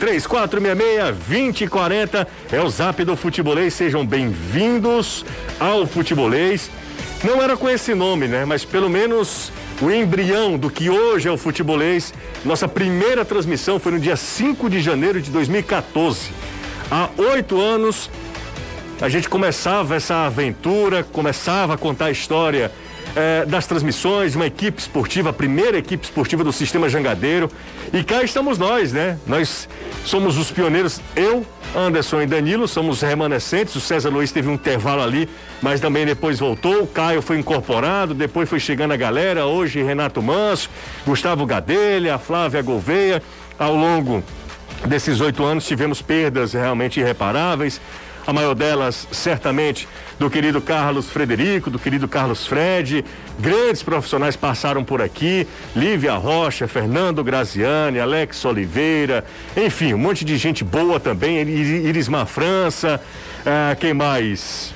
3466-2040 é o zap do Futebolês. Sejam bem-vindos ao Futebolês. Não era com esse nome, né? Mas pelo menos o embrião do que hoje é o Futebolês. Nossa primeira transmissão foi no dia 5 de janeiro de 2014. Há 8 anos a gente começava essa aventura, começava a contar a história das transmissões, uma equipe esportiva, a primeira equipe esportiva do Sistema Jangadeiro. E cá estamos nós, né? Nós somos os pioneiros, eu, Anderson e Danilo, somos remanescentes. O César Luiz teve um intervalo ali, mas também depois voltou. O Caio foi incorporado, depois foi chegando a galera. Hoje, Renato Manso, Gustavo Gadelha, a Flávia Gouveia. Ao longo desses 8 anos, tivemos perdas realmente irreparáveis. A maior delas, certamente, do querido Carlos Frederico, do querido Carlos Fred. Grandes profissionais passaram por aqui. Lívia Rocha, Fernando Graziani, Alex Oliveira. Enfim, um monte de gente boa também. Irismar França. Quem mais?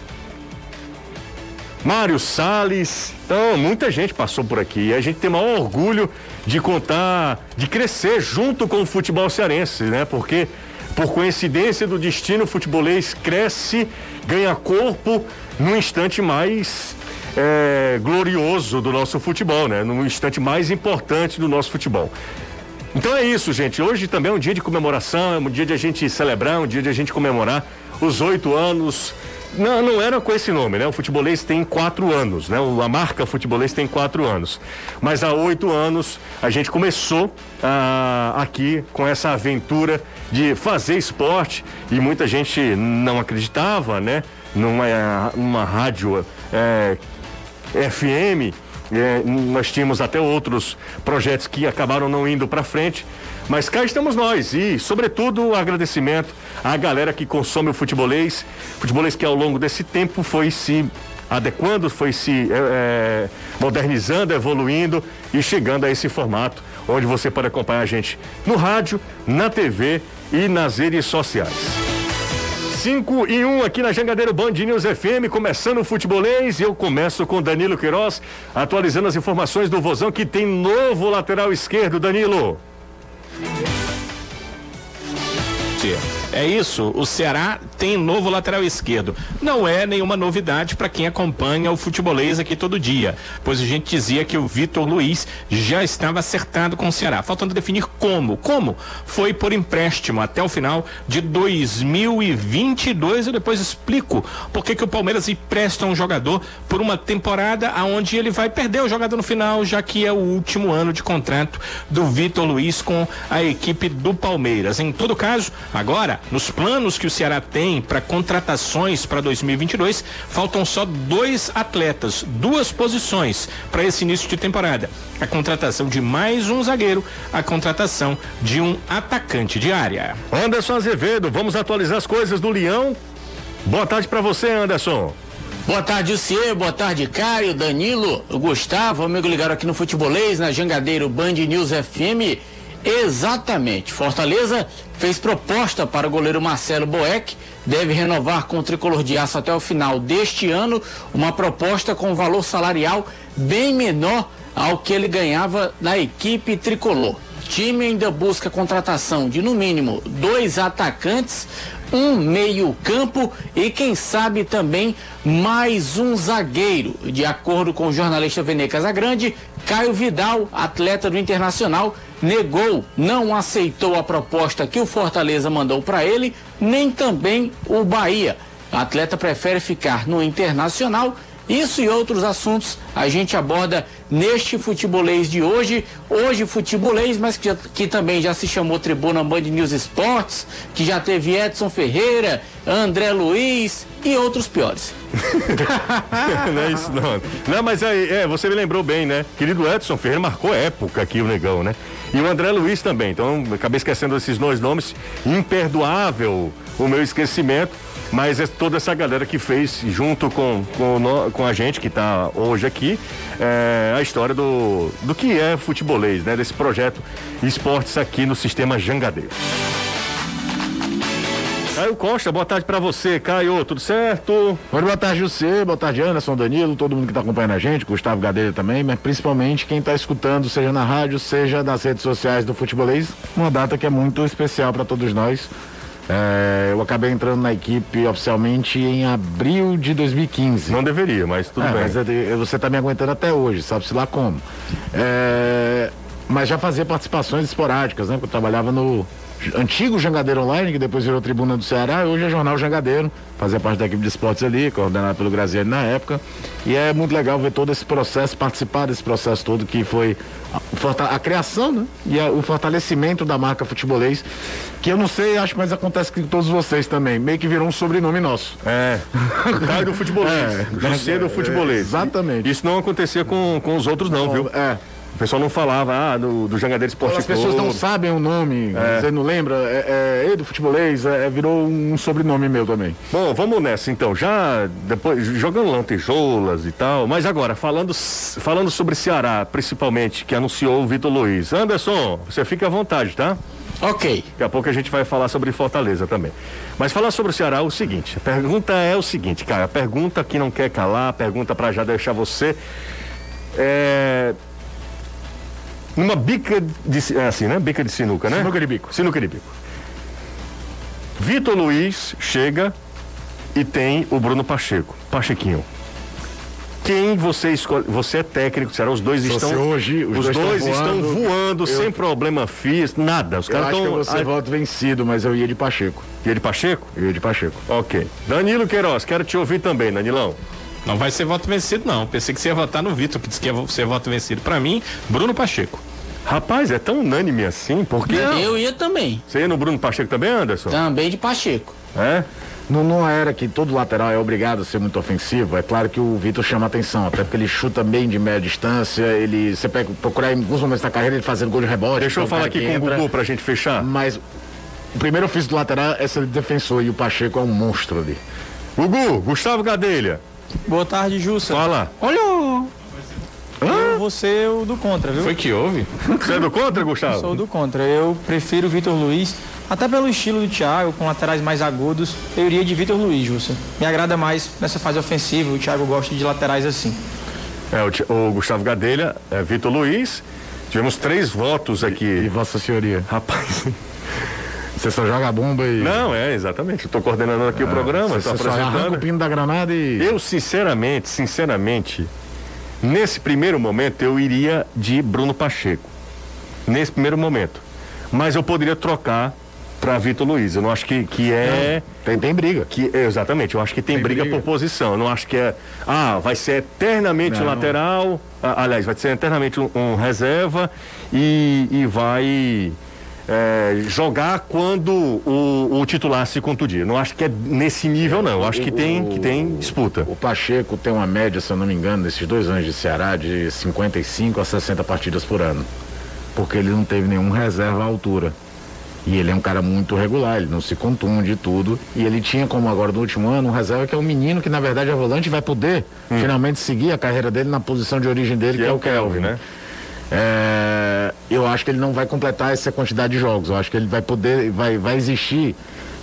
Mário Salles. Então, muita gente passou por aqui. E a gente tem o maior orgulho de contar, de crescer junto com o futebol cearense, né? Porque, por coincidência do destino, o Futebolês cresce, ganha corpo num instante mais glorioso do nosso futebol, né? Num instante mais importante do nosso futebol. Então é isso, gente. Hoje também é um dia de comemoração, é um dia de a gente celebrar, um dia de a gente comemorar os 8 anos. Não era com esse nome, né? O Futebolês tem 4 anos, né? A marca Futebolês tem 4 anos. Mas há 8 anos a gente começou aqui com essa aventura de fazer esporte, e muita gente não acreditava, né? Numa rádio FM, nós tínhamos até outros projetos que acabaram não indo para frente. Mas cá estamos nós e, sobretudo, um agradecimento à galera que consome o Futebolês. Futebolês que ao longo desse tempo foi se adequando, foi se modernizando, evoluindo e chegando a esse formato onde você pode acompanhar a gente no rádio, na TV e nas redes sociais. 5:01 aqui na Jangadeiro Band News FM, começando o Futebolês. Eu começo com Danilo Queiroz, atualizando as informações do Vozão, que tem novo lateral esquerdo, Danilo. É isso, o Ceará tem novo lateral esquerdo. Não é nenhuma novidade para quem acompanha o Futebolês aqui todo dia, pois a gente dizia que o Vitor Luiz já estava acertado com o Ceará, faltando definir como. Como? Foi por empréstimo até o final de 2022. Eu depois explico por que o Palmeiras empresta um jogador por uma temporada onde ele vai perder o jogador no final, já que é o último ano de contrato do Vitor Luiz com a equipe do Palmeiras. Em todo caso, agora, nos planos que o Ceará tem para contratações para 2022, faltam só 2 atletas, 2 posições para esse início de temporada. A contratação de mais um zagueiro, a contratação de um atacante de área. Anderson Azevedo, vamos atualizar as coisas do Leão. Boa tarde para você, Anderson. Boa tarde, Cê, boa tarde, Caio, Danilo, Gustavo, amigo ligado aqui no Futebolês, na Jangadeiro Band News FM. Exatamente, Fortaleza fez proposta para o goleiro Marcelo Boeck, deve renovar com o tricolor de aço até o final deste ano, uma proposta com valor salarial bem menor ao que ele ganhava na equipe tricolor. O time ainda busca a contratação de no mínimo 2 atacantes, um meio-campo e quem sabe também mais um zagueiro. De acordo com o jornalista Vene Casagrande, Caio Vidal, atleta do Internacional, negou, não aceitou a proposta que o Fortaleza mandou para ele, nem também o Bahia. O atleta prefere ficar no Internacional. Isso e outros assuntos a gente aborda neste Futebolês de hoje. Hoje Futebolês, mas que também já se chamou Tribuna Band News Esportes, que já teve Edson Ferreira, André Luiz e outros piores. Não é isso não. Não, mas aí, você me lembrou bem, né? Querido Edson Ferreira marcou época aqui, o negão, né? E o André Luiz também. Então, acabei esquecendo esses 2 nomes. Imperdoável o meu esquecimento. Mas é toda essa galera que fez, junto com a gente que está hoje aqui, a história do que é Futebolês, né? Desse projeto esportes aqui no Sistema Jangadeiro. Caio Costa, boa tarde pra você, Caio, tudo certo? Boa tarde você, boa tarde Anderson, Danilo, todo mundo que tá acompanhando a gente, Gustavo Gadeira também, mas principalmente quem tá escutando, seja na rádio, seja nas redes sociais do Futebolês, uma data que é muito especial pra todos nós. Eu acabei entrando na equipe oficialmente em abril de 2015. Não deveria, mas tudo bem. Mas você tá me aguentando até hoje, sabe-se lá como. Mas já fazia participações esporádicas, né? Porque eu trabalhava no antigo Jangadeiro Online, que depois virou Tribuna do Ceará, hoje é Jornal Jangadeiro, fazia parte da equipe de esportes ali, coordenada pelo Graziano na época, e é muito legal ver todo esse processo, participar desse processo todo que foi a criação, né? E o fortalecimento da marca Futebolês, que eu não sei, acho, mas acontece com todos vocês também, meio que virou um sobrenome nosso. Caio do Futebolês, José do Futebolês. Exatamente. Isso não acontecia com os outros não, viu? O pessoal não falava, do Jangadeiro Esporte Clube. As pessoas não sabem o nome, você não lembra, do Futebolês, virou um sobrenome meu também. Bom, vamos nessa então, já depois, jogando lantejoulas e tal, mas agora, falando sobre Ceará, principalmente, que anunciou o Vitor Luiz. Anderson, você fica à vontade, tá? Ok. Daqui a pouco a gente vai falar sobre Fortaleza também. Mas falar sobre o Ceará é o seguinte, a pergunta é o seguinte, cara, a pergunta que não quer calar, a pergunta pra já deixar você, numa bica de sinuca, né? Sinuca de bico. Vitor Luiz chega e tem o Bruno Pacheco, Pachequinho. Quem você escolhe? Você é técnico, será? Os dois estão voando sem problema físico, nada. Os caras estão. Você volta vencido, mas eu ia de Pacheco. Ia de Pacheco? Eu ia de Pacheco. Ok. Danilo Queiroz, quero te ouvir também, Danilão. Não vai ser voto vencido, não. Pensei que você ia votar no Vitor, que disse que ia ser voto vencido. Pra mim, Bruno Pacheco. Rapaz, é tão unânime assim, porque... Eu ia também. Você ia no Bruno Pacheco também, Anderson? Também de Pacheco. Não era que todo lateral é obrigado a ser muito ofensivo. É claro que o Vitor chama atenção, até porque ele chuta bem de média distância. Ele, você procurar em alguns momentos da carreira ele fazendo gol de rebote. Deixa eu falar aqui com o Gugu pra gente fechar. Mas o primeiro ofício do lateral é ser defensor, e o Pacheco é um monstro ali. Gugu, Gustavo Gadelha. Boa tarde, Jussa. Fala. Olha, eu vou ser o do contra, viu? Foi que houve? Você é do contra, Gustavo? Eu sou do contra. Eu prefiro o Vitor Luiz, até pelo estilo do Thiago, com laterais mais agudos. Eu iria de Vitor Luiz, Jussa. Me agrada mais nessa fase ofensiva, o Thiago gosta de laterais assim. O Gustavo Gadelha, Vitor Luiz. Tivemos 3 votos aqui. E vossa senhoria? Rapaz... Você só joga a bomba e... Não, exatamente. Eu tô coordenando aqui o programa. Você só arranca o pino da granada e... Eu, sinceramente, nesse primeiro momento, eu iria de Bruno Pacheco. Nesse primeiro momento. Mas eu poderia trocar pra Vitor Luiz. Eu não acho que é... Tem briga. Exatamente. Eu acho que tem briga por posição. Eu não acho que é... vai ser eternamente lateral... Aliás, vai ser eternamente um reserva e vai... jogar quando o titular se contundir. Não acho que é nesse nível, não. Eu acho que tem disputa. O Pacheco tem uma média, se eu não me engano, nesses 2 anos de Ceará, de 55 a 60 partidas por ano. Porque ele não teve nenhum reserva à altura. E ele é um cara muito regular, ele não se contunde e tudo. E ele tinha, como agora do último ano, um reserva que é um menino que na verdade é volante e vai poder finalmente seguir a carreira dele na posição de origem dele, que é o Kelvin, né? Eu acho que ele não vai completar essa quantidade de jogos. Eu acho que ele vai poder, vai existir,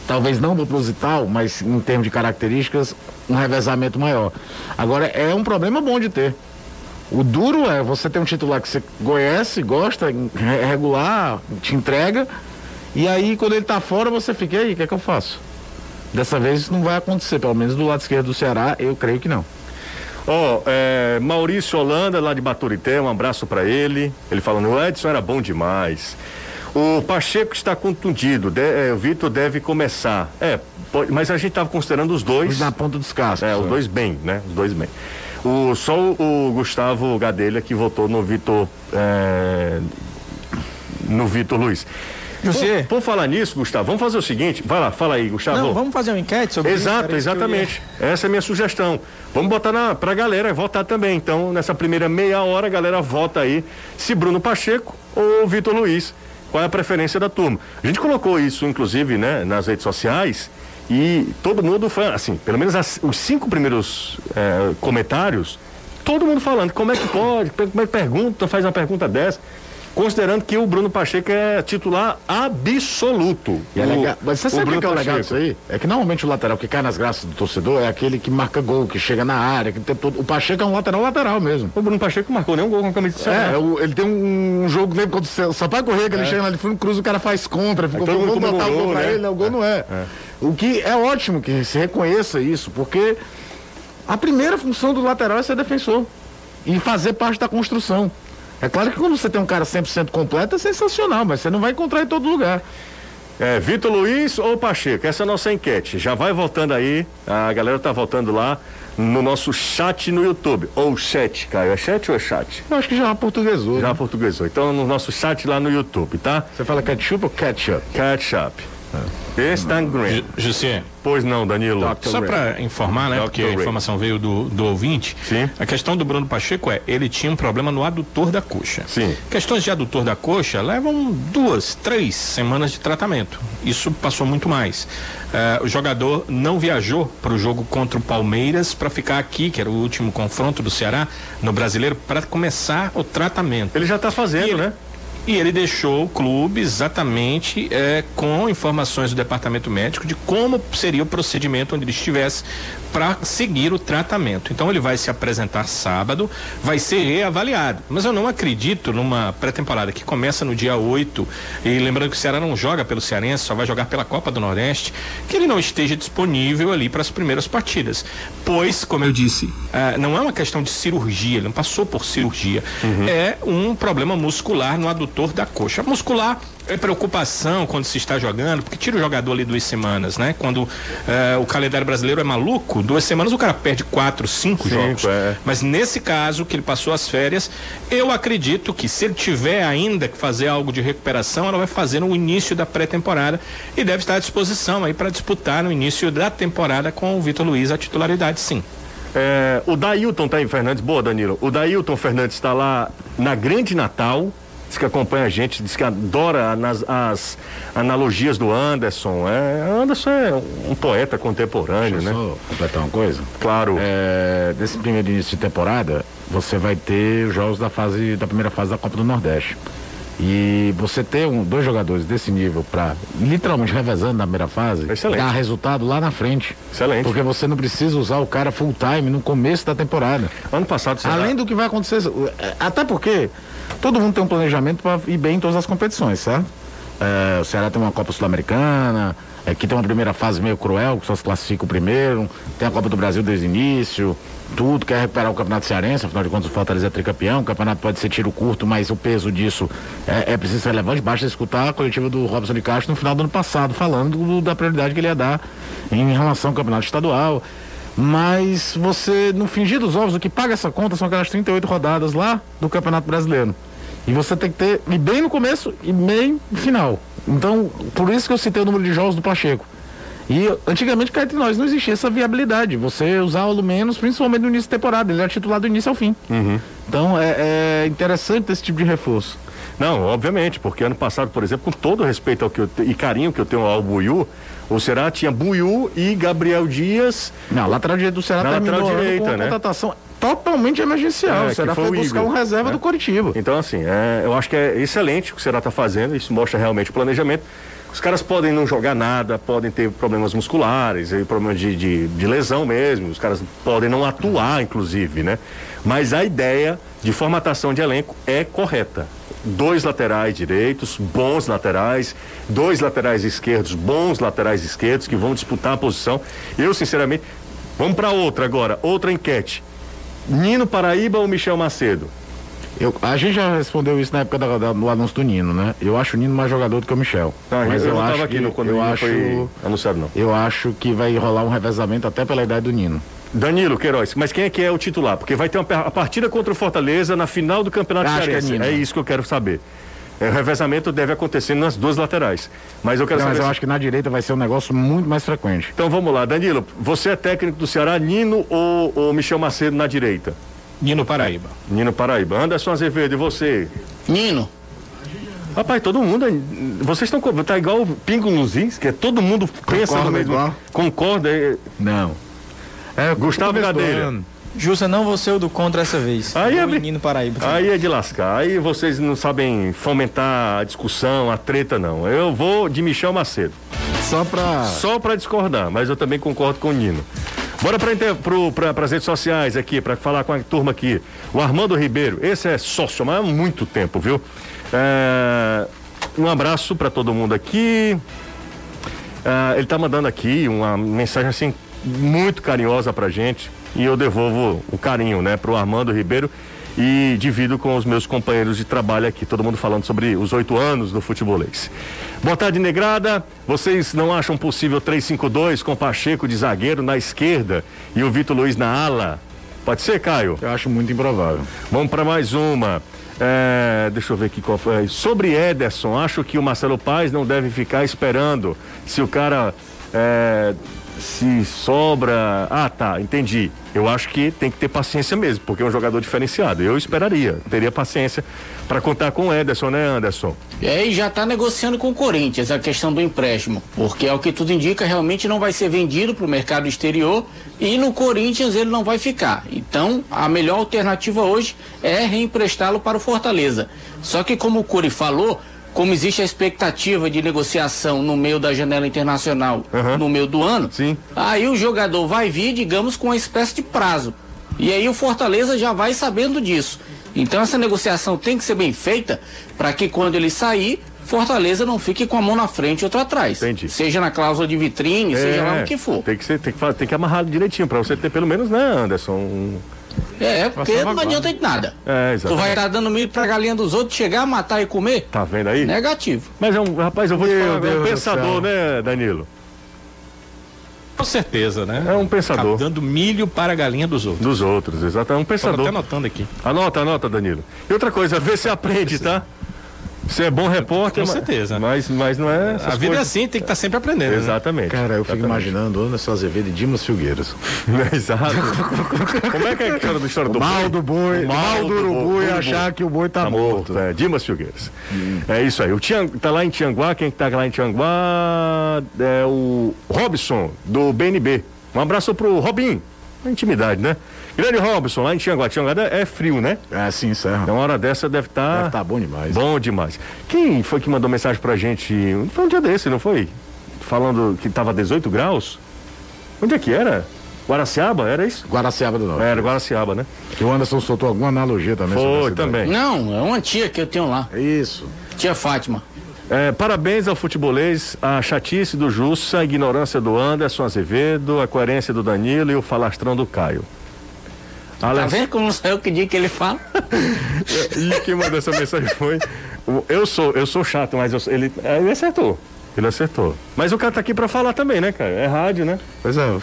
talvez não proposital, mas em termos de características, um revezamento maior. Agora, é um problema bom de ter. O duro é você ter um titular que você conhece, gosta, regular, te entrega, e aí quando ele tá fora, você fica, e aí, o que é que eu faço? Dessa vez isso não vai acontecer, pelo menos do lado esquerdo do Ceará, eu creio que não. Maurício Holanda, lá de Baturité, um abraço pra ele. Ele falando, o Edson era bom demais. O Pacheco está contundido, o Vitor deve começar. Mas a gente estava considerando os dois. Na ponta dos cascos. Os dois bem, né? Os dois bem. Só o Gustavo Gadelha que votou no Vitor. No Vitor Luiz. Por falar nisso, Gustavo, vamos fazer o seguinte, vai lá, fala aí, Gustavo. Não, vamos fazer uma enquete sobre isso. Exatamente, essa é a minha sugestão. Vamos botar pra galera votar também, então, nessa primeira meia hora, a galera vota aí se Bruno Pacheco ou Vitor Luiz, qual é a preferência da turma. A gente colocou isso, inclusive, né, nas redes sociais, e todo mundo foi, assim, pelo menos os 5 primeiros comentários, todo mundo falando, como é que pode, pergunta, faz uma pergunta dessa. considerando que o Bruno Pacheco é titular absoluto. É legal. Mas você sabe o que é o legal disso aí? É que normalmente o lateral que cai nas graças do torcedor é aquele que marca gol, que chega na área, que tem todo... O Pacheco é um lateral mesmo. O Bruno Pacheco marcou nenhum gol com a camisa do Ceará. É, ele tem um jogo, lembra quando o Sampaio Corrêa, que ele chega lá de fundo, cruza, o cara faz contra, ficou vamos botar o gol pra ele, o gol não é. O que é ótimo que se reconheça isso, porque a primeira função do lateral é ser defensor e fazer parte da construção. É claro que quando você tem um cara 100% completo é sensacional, mas você não vai encontrar em todo lugar. Vitor Luiz ou Pacheco? Essa é a nossa enquete. Já vai votando aí, a galera tá votando lá no nosso chat no YouTube. Ou chat, Caio, é chat ou é chat? Eu acho que já portuguesou. Já portuguesou, então no nosso chat lá no YouTube, tá? Você fala ketchup ou ketchup? Ketchup. Green. José. Pois não, Danilo. Dr. Só para informar, né? Dr. Porque a informação veio do ouvinte. Sim. A questão do Bruno Pacheco é, ele tinha um problema no adutor da coxa. Sim. Questões de adutor da coxa levam 2-3 semanas de tratamento. Isso passou muito mais. O jogador não viajou para o jogo contra o Palmeiras para ficar aqui, que era o último confronto do Ceará no Brasileiro, para começar o tratamento. Ele já está fazendo, né? E ele deixou o clube exatamente com informações do departamento médico de como seria o procedimento onde ele estivesse para seguir o tratamento. Então ele vai se apresentar sábado, vai ser reavaliado. Mas eu não acredito numa pré-temporada que começa no dia 8, e lembrando que o Ceará não joga pelo Cearense, só vai jogar pela Copa do Nordeste, que ele não esteja disponível ali para as primeiras partidas. Pois, como eu disse, não é uma questão de cirurgia, ele não passou por cirurgia. Uhum. É um problema muscular no adutor da coxa. Muscular é preocupação quando se está jogando, porque tira o jogador ali 2 semanas, né? Quando o calendário brasileiro é maluco, 2 semanas o cara perde 4, 5 jogos. Mas nesse caso, que ele passou as férias, eu acredito que se ele tiver ainda que fazer algo de recuperação, ela vai fazer no início da pré-temporada e deve estar à disposição aí para disputar no início da temporada com o Vitor Luiz a titularidade, sim. O Dailton tá em Fernandes, boa, Danilo. O Dailton Fernandes está lá na Grande Natal, diz que acompanha a gente, diz que adora as analogias do Anderson. Anderson é um poeta contemporâneo, deixa eu só completar uma coisa. Claro. Nesse primeiro início de temporada, você vai ter os jogos da primeira fase da Copa do Nordeste. E você ter 2 jogadores desse nível para literalmente revezando na primeira fase, dar resultado lá na frente. Excelente. Porque você não precisa usar o cara full time no começo da temporada. Ano passado, além do que vai acontecer, até porque todo mundo tem um planejamento para ir bem em todas as competições, certo? O Ceará tem uma Copa Sul-Americana, aqui tem uma primeira fase meio cruel, que só se classifica o primeiro, tem a Copa do Brasil desde o início, tudo, quer recuperar o Campeonato Cearense, afinal de contas o Fortaleza é tricampeão, o campeonato pode ser tiro curto, mas o peso disso é preciso ser relevante, basta escutar a coletiva do Robson de Castro no final do ano passado, falando da prioridade que ele ia dar em relação ao Campeonato Estadual. Mas você, no fingir dos ovos, o que paga essa conta são aquelas 38 rodadas lá do Campeonato Brasileiro. E você tem que ter, e bem no começo e bem no final. Então, por isso que eu citei o número de jogos do Pacheco. E antigamente, cá entre nós, não existia essa viabilidade. Você usá-lo menos, principalmente no início da temporada. Ele era titular do início ao fim. Uhum. Então, é interessante esse tipo de reforço. Não, obviamente, porque ano passado, por exemplo, com todo o respeito e carinho que eu tenho ao Buiú, o Ceará tinha Buiú e Gabriel Dias. Não, lateral direito do Ceará terminou com uma contratação totalmente emergencial. O Ceará foi buscar um reserva do Coritiba. Então, assim, eu acho que é excelente o que o Ceará está fazendo, isso mostra realmente o planejamento. Os caras podem não jogar nada, podem ter problemas musculares, problemas de lesão mesmo, os caras podem não atuar, inclusive, né? Mas a ideia de formatação de elenco é correta. 2 laterais direitos, bons laterais, 2 laterais esquerdos, bons laterais esquerdos, que vão disputar a posição. Eu, sinceramente, vamos para outra agora, outra enquete. Nino Paraíba ou Michel Macedo? A gente já respondeu isso na época do anúncio do Nino, né? Eu acho o Nino mais jogador do que o Michel. Mas eu acho que foi anunciado, não. Eu acho que vai rolar um revezamento até pela idade do Nino. Danilo Queiroz, mas quem é que é o titular? Porque vai ter a partida contra o Fortaleza na final do Campeonato Cearense. É isso que eu quero saber. O revezamento deve acontecer nas 2 laterais. Mas eu quero saber. Mas eu acho que na direita vai ser um negócio muito mais frequente. Então vamos lá, Danilo, você é técnico do Ceará, Nino ou Michel Macedo na direita? Nino Paraíba. Nino Paraíba. Anderson Azevedo, e você? Nino. Rapaz, todo mundo. Vocês estão. Tá igual o Pingo nos Is, que é todo mundo pensa no mesmo. Concorda? Não. Gustavo Cadeira. Jussa, não vou ser o do contra essa vez. Aí é Nino Paraíba. Também. Aí é de lascar. Aí vocês não sabem fomentar a discussão, a treta, não. Eu vou de Michel Macedo. Só pra discordar, mas eu também concordo com o Nino. Bora para as redes sociais aqui, para falar com a turma aqui. O Armando Ribeiro, esse é sócio, mas há muito tempo, viu? Um abraço para todo mundo aqui. Ele tá mandando aqui uma mensagem assim muito carinhosa pra gente. E eu devolvo o carinho, né, pro Armando Ribeiro e divido com os meus companheiros de trabalho aqui, todo mundo falando sobre os 8 anos do futebolês. Boa tarde, negrada. Vocês não acham possível 3-5-2 com Pacheco de zagueiro na esquerda e o Vitor Luiz na ala? Pode ser, Caio? Eu acho muito improvável. Vamos para mais uma. Deixa eu ver aqui qual foi. Sobre Ederson, acho que o Marcelo Paes não deve ficar esperando se o cara... se sobra... Ah, tá, entendi. Eu acho que tem que ter paciência mesmo, porque é um jogador diferenciado. Eu esperaria, teria paciência para contar com o Ederson, né, Anderson? E já tá negociando com o Corinthians a questão do empréstimo, porque ao que tudo indica, realmente não vai ser vendido pro mercado exterior e no Corinthians ele não vai ficar. Então, a melhor alternativa hoje é reemprestá-lo para o Fortaleza. Só que, como o Curi falou... Como existe a expectativa de negociação no meio da janela internacional, no meio do ano, sim. Aí o jogador vai vir, digamos, com uma espécie de prazo. E aí o Fortaleza já vai sabendo disso. Então essa negociação tem que ser bem feita para que quando ele sair, Fortaleza não fique com a mão na frente e outra atrás. Entendi. Seja na cláusula de vitrine, seja lá o que for. Tem que amarrar direitinho para você ter pelo menos, né, Anderson? Porque não adianta de nada. Tu vai estar dando milho pra galinha dos outros, chegar, matar e comer? Tá vendo aí? Negativo. Mas é um rapaz, eu vou te falar, é um pensador, né, Danilo? Com certeza, né? É um pensador. Tá dando milho para a galinha dos outros. Dos outros, exato. É um pensador. Tô até anotando aqui. Anota, Danilo. E outra coisa, vê se aprende, tá? Você é bom repórter, com certeza. Mas não é. A vida é assim, tem que estar sempre aprendendo. Exatamente. Né? Cara, eu fico imaginando Anderson Azevedo e Dimas Filgueiras. Exato. Como é que é a história do boi? Mal do boi, mal do urubu e achar que o boi tá morto. É, Dimas Filgueiras. É isso aí. O tá lá em Tianguá, quem tá lá em Tianguá é o Robson, do BNB. Um abraço pro Robin. Uma intimidade, né? Grande Robson, lá em Tianguá. Tianguá é frio, né? É, sim, Serra. Então, a hora dessa deve estar... Deve estar bom demais. Bom demais. Quem foi que mandou mensagem pra gente? Foi um dia desse, não foi? Falando que tava 18 graus? Onde é que era? Guaraciaba, era isso? Guaraciaba do Norte. Era Guaraciaba, né? E o Anderson soltou alguma analogia também. Foi, também. Não, é uma tia que eu tenho lá. Isso. Tia Fátima. Parabéns ao futebolês, a chatice do Jussa, a ignorância do Anderson Azevedo, a coerência do Danilo e o falastrão do Caio. Tá vendo como saiu que dia que ele fala? E quem mandou essa mensagem foi... Eu sou chato, mas ele acertou. Ele acertou. Mas o cara tá aqui pra falar também, né, cara? É rádio, né? Pois é.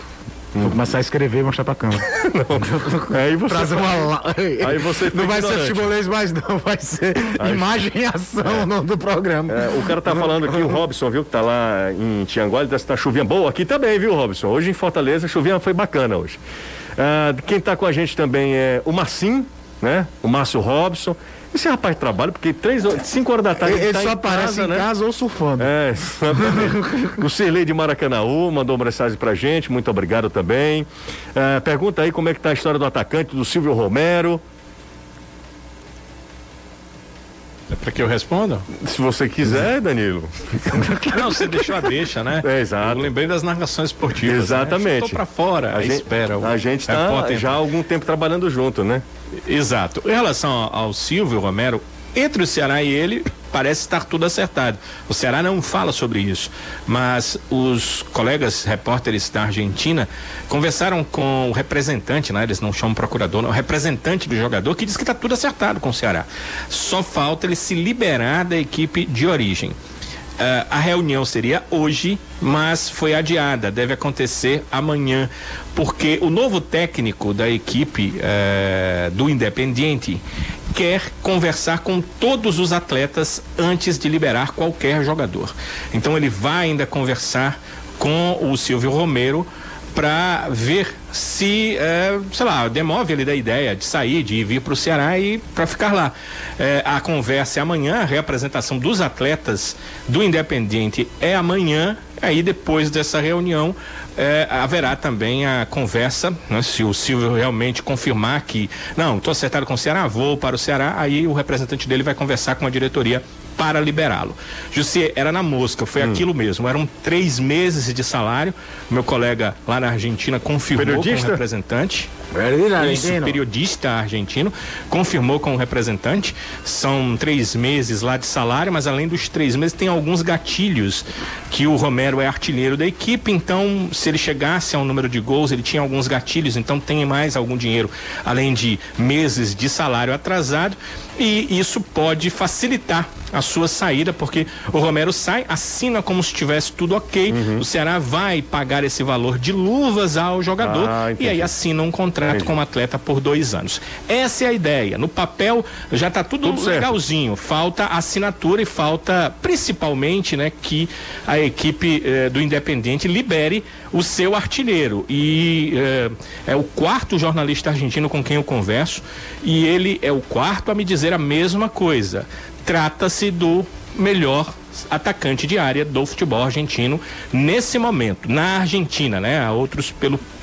Vou começar a escrever e mostrar pra câmera. Aí você. Aí você não vai ignorante. Ser futebolês mais, não. Vai ser aí... imagem e ação o nome do programa. O cara tá falando aqui, o Robson, viu, que tá lá em Tianguá, ele tá chuvinha boa aqui também, viu, Robson? Hoje em Fortaleza, a chuvinha foi bacana hoje. Quem tá com a gente também é o Marcinho, né? O Márcio Robson. Esse rapaz trabalha, porque 5 horas da tarde ele tá só aparece em casa, né? Ou surfando. O Cirlei de Maracanaú mandou uma mensagem pra gente, muito obrigado também. Pergunta aí como é que tá a história do atacante, do Silvio Romero. É pra que eu responda? Se você quiser, Danilo. Não, você deixou a deixa, né? Exato. Eu lembrei das narrações esportivas. Exatamente. Estou pra fora, espera. A gente está já há algum tempo trabalhando junto, né? Exato. Em relação ao Silvio Romero, entre o Ceará e ele, parece estar tudo acertado. O Ceará não fala sobre isso, mas os colegas repórteres da Argentina conversaram com o representante, né? Eles não chamam procurador, não, o representante do jogador, que diz que está tudo acertado com o Ceará. Só falta ele se liberar da equipe de origem. A reunião seria hoje, mas foi adiada, deve acontecer amanhã, porque o novo técnico da equipe do Independiente quer conversar com todos os atletas antes de liberar qualquer jogador. Então ele vai ainda conversar com o Silvio Romero para ver se, demove ele da ideia de sair, de vir para o Ceará e para ficar lá. A conversa é amanhã, a reapresentação dos atletas do Independiente é amanhã Aí depois dessa reunião haverá também a conversa, né? Se o Silvio realmente confirmar que não, estou acertado com o Ceará, vou para o Ceará, aí o representante dele vai conversar com a diretoria para liberá-lo. Jussier, era na mosca, foi aquilo mesmo, eram 3 meses de salário, meu colega lá na Argentina confirmou com o representante, periodista argentino, confirmou com o representante, são 3 meses lá de salário, mas além dos 3 meses tem alguns gatilhos, que o Romero é artilheiro da equipe, então se ele chegasse a um número de gols, ele tinha alguns gatilhos, então tem mais algum dinheiro, além de meses de salário atrasado, e isso pode facilitar a sua saída, porque o Romero sai, assina como se tivesse tudo ok, o Ceará vai pagar esse valor de luvas ao jogador, e aí assina um contrato com o atleta por 2 anos. Essa é a ideia, no papel já está tudo legalzinho, falta assinatura e falta principalmente, né, que a equipe do Independente libere o seu artilheiro, e é o 4º jornalista argentino com quem eu converso, e ele é o 4º a me dizer a mesma coisa. Trata-se do melhor atacante de área do futebol argentino nesse momento, na Argentina, né? Há outros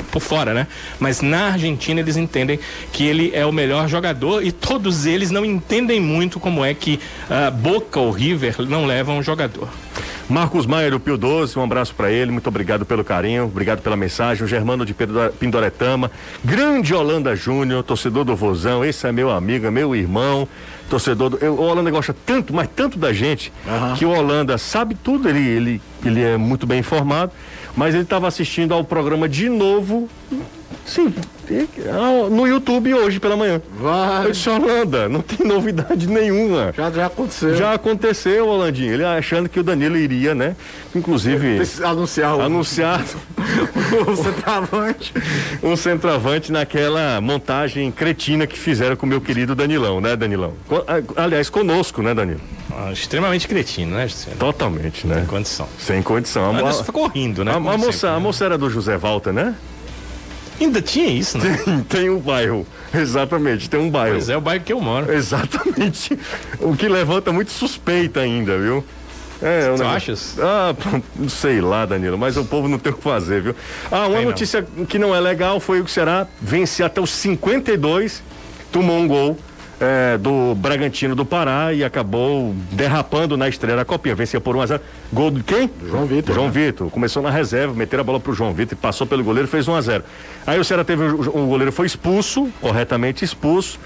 por fora, né? Mas na Argentina eles entendem que ele é o melhor jogador, e todos eles não entendem muito como é que Boca ou River não levam um jogador. Marcos Maia do Pio 12, um abraço para ele, muito obrigado pelo carinho, obrigado pela mensagem. O Germano de Pindoretama, grande Holanda Júnior, torcedor do Vozão, esse é meu amigo, é meu irmão, torcedor do... O Holanda gosta tanto, mas tanto da gente, que o Holanda sabe tudo, ele é muito bem informado, mas ele estava assistindo ao programa de novo, sim, no YouTube hoje pela manhã. Vai. Eu disse, Holanda, não tem novidade nenhuma. Já aconteceu. Já aconteceu, Holandinho. Ele achando que o Danilo iria, né? Inclusive... Anunciar um centroavante. Um centroavante naquela montagem cretina que fizeram com o meu querido Danilão, né, Danilão? Aliás, conosco, né, Danilo? Extremamente cretino, né, Juscelino? Totalmente, né? Sem condição. Sem condição. A moça ficou rindo, né? A moça era do José Walter, né? Ainda tinha isso, né? Tem um bairro, exatamente, tem um bairro. Pois é, o bairro que eu moro. Exatamente, o que levanta muito suspeita ainda, viu? É, tu achas? Ah, sei lá, Danilo, mas o povo não tem o que fazer, viu? Ah, uma notícia que não é legal foi o que o Ceará venceu até os 52, tomou um gol do Bragantino do Pará e acabou derrapando na estreia da Copinha, vencia por 1-0, gol de quem? João Vitor, começou na reserva, meteram a bola pro João Vitor e passou pelo goleiro, fez 1-0. Aí o Ceará teve, o goleiro foi expulso, corretamente expulso,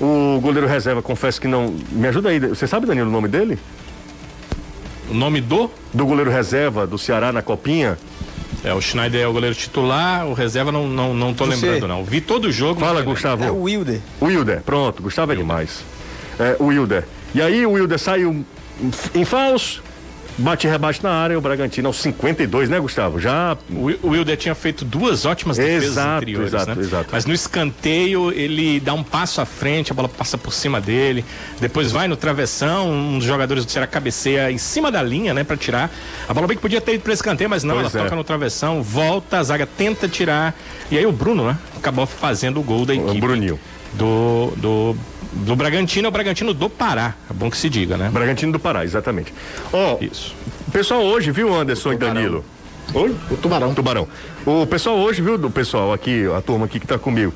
o goleiro reserva, confesso que não, me ajuda aí, você sabe, Danilo, o nome dele? O nome do goleiro reserva do Ceará na Copinha? O Schneider é o goleiro titular, o reserva não tô lembrando, não. Vi todo o jogo. Fala, Gustavo. É o Wilder. Wilder, pronto, Gustavo é demais. O Wilder. E aí o Wilder saiu em falso, bate e rebate na área, o Bragantino aos 52, né, Gustavo? Já... O Wilder tinha feito 2 ótimas defesas anteriores, né? Exato. Mas no escanteio ele dá um passo à frente, a bola passa por cima dele, depois vai no travessão, um dos jogadores do Ceará cabeceia em cima da linha, né, pra tirar. A bola bem que podia ter ido pra escanteio, mas não, toca no travessão, volta, a zaga tenta tirar, e aí o Bruno, né, acabou fazendo o gol da equipe. O Bruninho. Do Bragantino, é o Bragantino do Pará, é bom que se diga, né? Bragantino do Pará, exatamente. Isso. Pessoal hoje, viu, Anderson e Danilo? Oi? O Tubarão. O pessoal hoje, viu, do pessoal aqui, a turma aqui que tá comigo,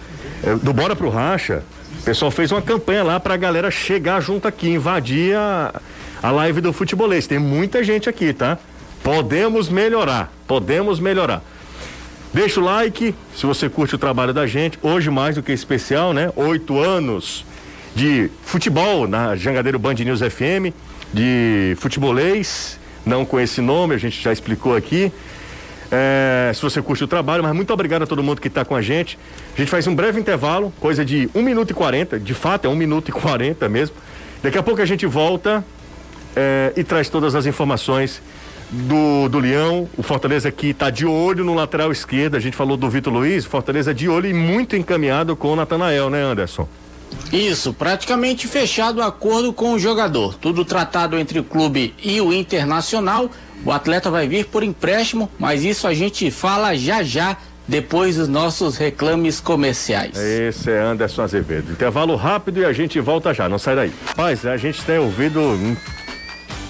do Bora Pro Racha, o pessoal fez uma campanha lá pra galera chegar junto aqui, invadir a live do Futebolês. Tem muita gente aqui, tá? Podemos melhorar. Deixa o like, se você curte o trabalho da gente, hoje mais do que especial, né? 8 anos de futebol na Jangadeiro Band News FM, de Futebolês, não com esse nome, a gente já explicou aqui. Se você curte o trabalho, mas muito obrigado a todo mundo que está com a gente. A gente faz um breve intervalo, coisa de 1 minuto e 40, de fato é 1 minuto e 40 mesmo. Daqui a pouco a gente volta e traz todas as informações do Leão. O Fortaleza aqui está de olho no lateral esquerdo, a gente falou do Vitor Luiz, Fortaleza de olho e muito encaminhado com o Natanael, né, Anderson? Isso, praticamente fechado o acordo com o jogador, tudo tratado entre o clube e o Internacional. O atleta vai vir por empréstimo, mas isso a gente fala já, depois dos nossos reclames comerciais. Esse é Anderson Azevedo. Intervalo rápido e a gente volta já, não sai daí. Mas a gente tem ouvido em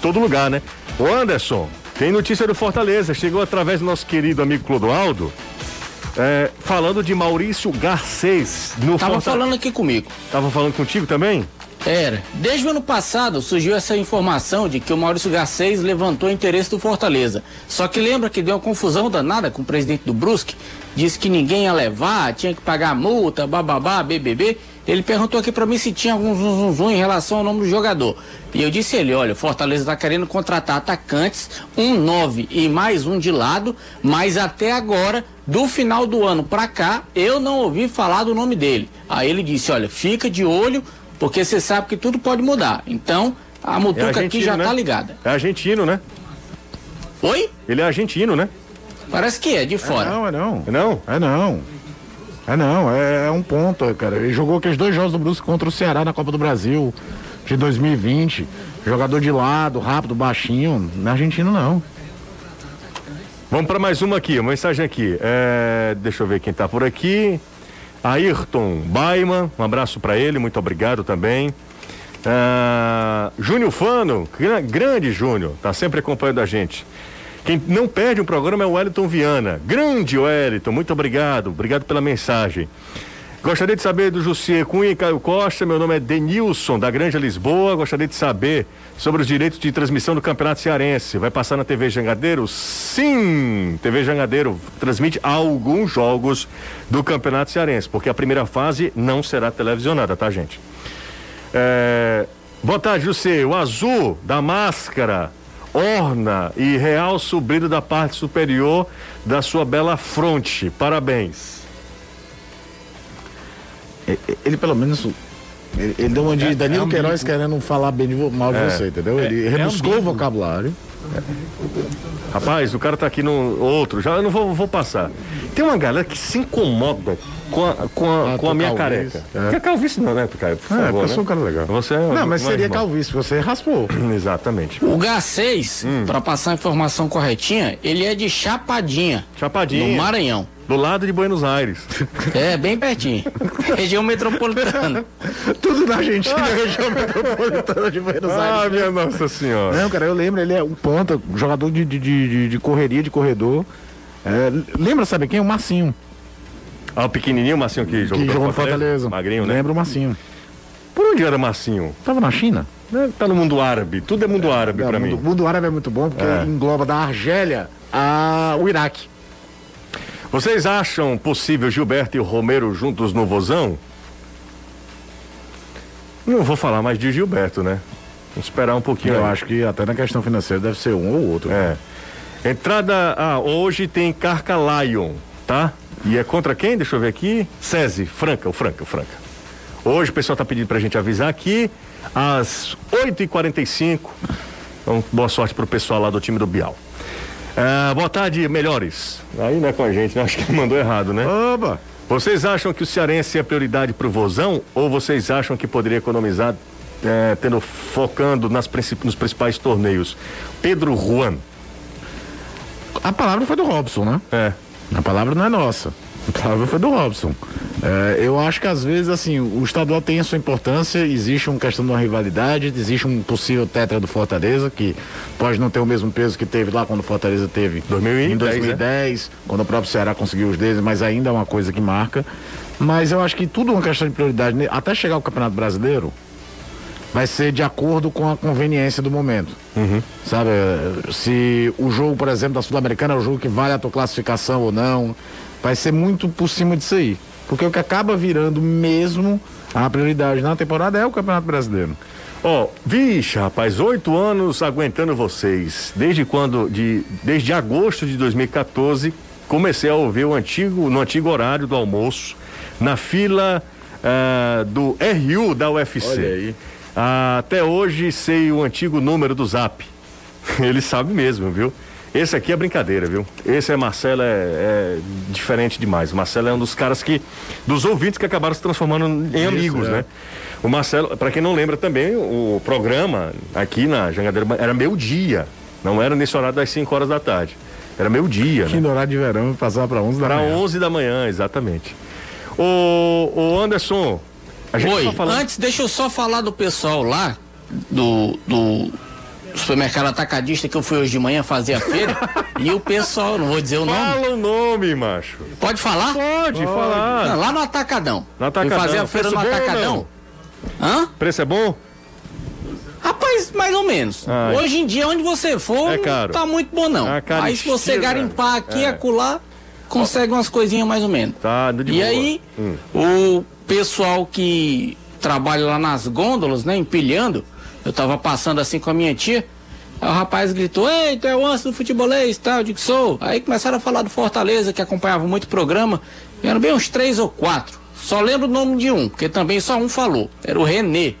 todo lugar, né? O Anderson, Tem notícia do Fortaleza, chegou através do nosso querido amigo Clodoaldo, falando de Maurício Garcês. Tava falando aqui comigo. Tava falando contigo também? Era. Desde o ano passado surgiu essa informação de que o Maurício Garcês levantou interesse do Fortaleza. Só que lembra que deu uma confusão danada com o presidente do Brusque? Disse que ninguém ia levar, tinha que pagar multa, bababá, BBB. Ele perguntou aqui pra mim se tinha algum zum em relação ao nome do jogador. E eu disse a ele, olha, o Fortaleza tá querendo contratar atacantes, 9 e mais um de lado, mas até agora, do final do ano pra cá, eu não ouvi falar do nome dele. Aí ele disse, olha, fica de olho, porque você sabe que tudo pode mudar. Então, a mutuca aqui já tá ligada. É argentino, né? Oi? Ele é argentino, né? Parece que é, de fora. É um ponto, cara. Ele jogou aqueles 2 jogos do Brusque contra o Ceará na Copa do Brasil de 2020. Jogador de lado, rápido, baixinho. Não é argentino, não. Vamos para mais uma aqui, uma mensagem aqui. Deixa eu ver quem tá por aqui. Ayrton Baiman, um abraço para ele, muito obrigado também. Júnior Fano, grande Júnior, tá sempre acompanhando a gente. Quem não perde um programa é o Wellington Viana. Grande Wellington, muito obrigado. Obrigado pela mensagem. Gostaria de saber do Jussier Cunha e Caio Costa. Meu nome é Denilson, da Granja Lisboa. Gostaria de saber sobre os direitos de transmissão do Campeonato Cearense. Vai passar na TV Jangadeiro? Sim! TV Jangadeiro transmite alguns jogos do Campeonato Cearense, porque a primeira fase não será televisionada, tá, gente? Boa tarde, Jussier. O azul da máscara orna e realça o brilho da parte superior da sua bela fronte. Parabéns. Ele pelo menos... Ele deu uma de Danilo Queiroz querendo falar bem mal de você, entendeu? Ele rebuscou o vocabulário. Rapaz, o cara tá aqui no outro. Já eu não vou passar. Tem uma galera que se incomoda com a minha calvície, careca. Que é calvície não, né, Caio? Por favor, porque eu sou um cara legal. Você não, mas seria irmão. Calvície, você raspou. Exatamente. O Garcês, pra passar a informação corretinha, ele é de Chapadinha. No Maranhão. Do lado de Buenos Aires. Bem pertinho. Região metropolitana. Tudo na Argentina, região metropolitana de Buenos Aires. Ah, minha nossa senhora. Não, cara, eu lembro, ele é um ponta, jogador de correria, de corredor. Lembra, sabe quem? O Marcinho. Ah, o pequenininho, o Marcinho que jogou no Fortaleza. Magrinho, né? Lembra o Marcinho. Por onde era o Marcinho? Tava na China. Tá no mundo árabe. Tudo é mundo árabe pra mim. O mundo árabe é muito bom, porque engloba da Argélia ao Iraque. Vocês acham possível Gilberto e Romero juntos no Vozão? Não vou falar mais de Gilberto, né? Vamos esperar um pouquinho. Eu acho que até na questão financeira deve ser um ou outro. Entrada hoje tem Carca Lion, tá? E é contra quem? Deixa eu ver aqui. SESI, Franca. Hoje o pessoal tá pedindo pra gente avisar aqui, às 8h45. Então, boa sorte pro pessoal lá do time do Bial. Boa tarde, melhores. Aí não é com a gente, né? Acho que mandou errado, né? Oba. Vocês acham que o Cearense é prioridade pro Vozão? Ou vocês acham que poderia economizar focando nos principais torneios? Pedro Juan. A palavra foi do Robson, né? A palavra não é nossa. A palavra foi do Robson. Eu acho que às vezes, assim, o estadual tem a sua importância, existe uma questão de uma rivalidade, existe um possível tetra do Fortaleza, que pode não ter o mesmo peso que teve lá quando o Fortaleza teve 2010, em 2010, né? Quando o próprio Ceará conseguiu os deles, mas ainda é uma coisa que marca. Mas eu acho que tudo é uma questão de prioridade. Até chegar ao Campeonato Brasileiro, vai ser de acordo com a conveniência do momento. Uhum. Sabe, se o jogo, por exemplo, da Sul-Americana é o jogo que vale a tua classificação ou não, vai ser muito por cima disso aí. Porque o que acaba virando mesmo a prioridade na temporada é o Campeonato Brasileiro. Vixe, rapaz, 8 anos aguentando vocês. Desde agosto de 2014, comecei a ouvir no antigo horário do almoço, na fila do RU da UFC. Olha aí. Até hoje sei o antigo número do Zap. Ele sabe mesmo, viu? Esse aqui é brincadeira, viu? Esse Marcelo é diferente demais. O Marcelo é um dos caras dos ouvintes que acabaram se transformando em amigos, né? O Marcelo, pra quem não lembra também, o programa aqui na Jangadeira era meio-dia. Não era nesse horário das 5 horas da tarde. Era meio-dia, né? No horário de verão passava pra 11 da manhã. Pra 11 da manhã, exatamente. O Anderson, a gente tá falando... Antes, deixa eu só falar do pessoal lá, do supermercado atacadista que eu fui hoje de manhã fazer a feira, e o pessoal, não vou dizer o nome. Fala o nome, macho. Pode falar? Pode falar. Não, lá no Atacadão. No Atacadão. Fui fazer a feira no Atacadão. Hã? Preço é bom? Rapaz, mais ou menos. Ai. Hoje em dia, onde você for, é caro. Não tá muito bom, não. Aí se você garimpar aqui e acolá, consegue umas coisinhas mais ou menos. Tá, de boa. E aí, o pessoal que trabalha lá nas gôndolas, né, empilhando, eu tava passando assim com a minha tia, aí o rapaz gritou: "Ei, tu é o Anso do Futebolês", tal, eu digo: "Sou". Aí começaram a falar do Fortaleza, que acompanhava muito o programa, e eram bem uns 3 ou 4. Só lembro o nome de um, porque também só um falou, era o Renê.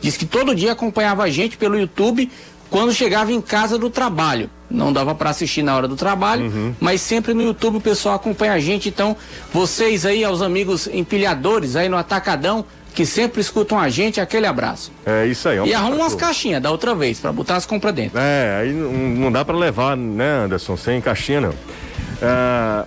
Diz que todo dia acompanhava a gente pelo YouTube quando chegava em casa do trabalho. Não dava para assistir na hora do trabalho, mas sempre no YouTube o pessoal acompanha a gente. Então, vocês aí, aos amigos empilhadores aí no Atacadão, que sempre escutam a gente, aquele abraço. É isso aí. E arrumam umas caixinhas da outra vez, para botar as compras dentro. É, aí não dá para levar, né, Anderson, sem caixinha não.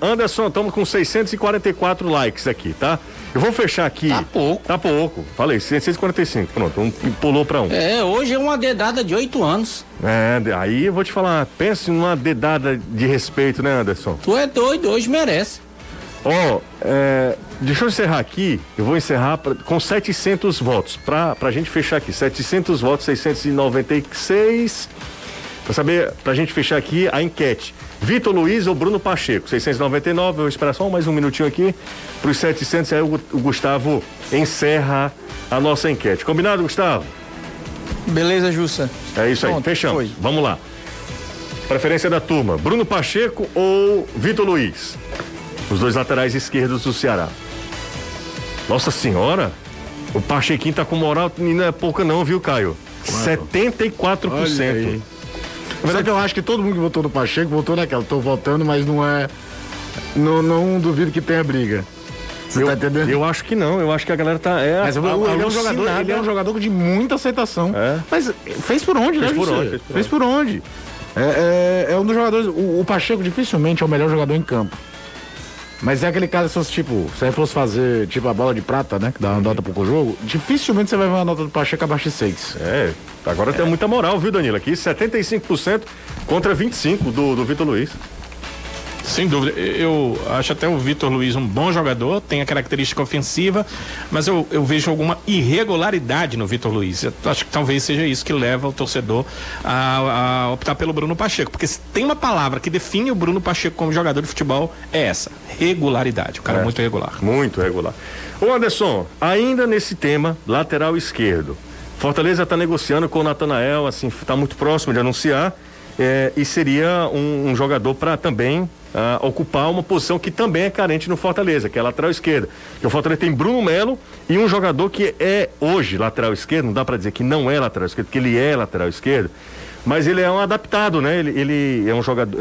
Anderson, estamos com 644 likes aqui, tá? Eu vou fechar aqui. Tá pouco. Tá pouco. Falei, 645. Pronto, pulou pra 1. É, hoje é uma dedada de 8 anos. É, aí eu vou te falar, pense numa dedada de respeito, né, Anderson? Tu é doido, hoje merece. Ó, deixa eu encerrar aqui, eu vou encerrar com 700 votos, pra gente fechar aqui. 700 votos, 696. Pra saber, pra gente fechar aqui a enquete. Vitor Luiz ou Bruno Pacheco, 699, eu vou esperar só mais um minutinho aqui para os 700, aí o Gustavo encerra a nossa enquete. Combinado, Gustavo? Beleza, Jussa. É isso. Pronto, aí, fechamos. Foi. Vamos lá. Preferência da turma, Bruno Pacheco ou Vitor Luiz? Os dois laterais esquerdos do Ceará. Nossa senhora, o Pachequinho tá com moral, não é pouca não, viu, Caio? Claro. 74%. Na verdade, eu acho que todo mundo que votou no Pacheco votou naquela. Estou votando, mas não é. Não, não duvido que tenha briga. Você tá entendendo? Eu acho que não. Eu acho que a galera tá. Mas ele é um jogador de muita aceitação. É. Mas fez por onde, fez por onde. É um dos jogadores. O Pacheco dificilmente é o melhor jogador em campo. Mas é aquele cara, tipo, se você fosse fazer tipo a bola de prata, né, que dá uma nota pro jogo, dificilmente você vai ver uma nota do Pacheco abaixo de 6. É, agora tem muita moral, viu, Danilo? Aqui 75% contra 25% do Vitor Luiz. Sem dúvida, eu acho até o Vitor Luiz um bom jogador, tem a característica ofensiva, mas eu vejo alguma irregularidade no Vitor Luiz. Eu acho que talvez seja isso que leva o torcedor a optar pelo Bruno Pacheco, porque se tem uma palavra que define o Bruno Pacheco como jogador de futebol, é essa: regularidade. O cara é muito regular. Muito regular. Ô Anderson, ainda nesse tema, lateral esquerdo, Fortaleza está negociando com o Natanael, assim, está muito próximo de anunciar, e seria um jogador para também ocupar uma posição que também é carente no Fortaleza, que é a lateral esquerda. O Fortaleza tem Bruno Melo e um jogador que é hoje lateral esquerdo, não dá pra dizer que não é lateral esquerdo, porque ele é lateral esquerdo, mas ele é um adaptado, né? Ele é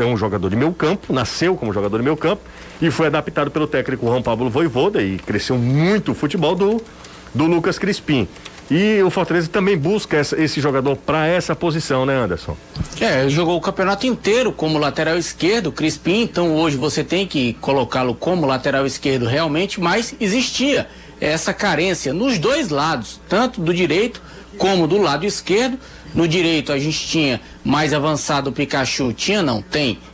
um jogador de meio campo, nasceu como jogador de meio campo e foi adaptado pelo técnico Juan Pablo Vojvoda e cresceu muito o futebol do Lucas Crispim. E o Fortaleza também busca esse jogador para essa posição, né, Anderson? Ele jogou o campeonato inteiro como lateral esquerdo, Crispim, então hoje você tem que colocá-lo como lateral esquerdo realmente, mas existia essa carência nos dois lados, tanto do direito como do lado esquerdo. No direito a gente tinha mais avançado o Pikachu,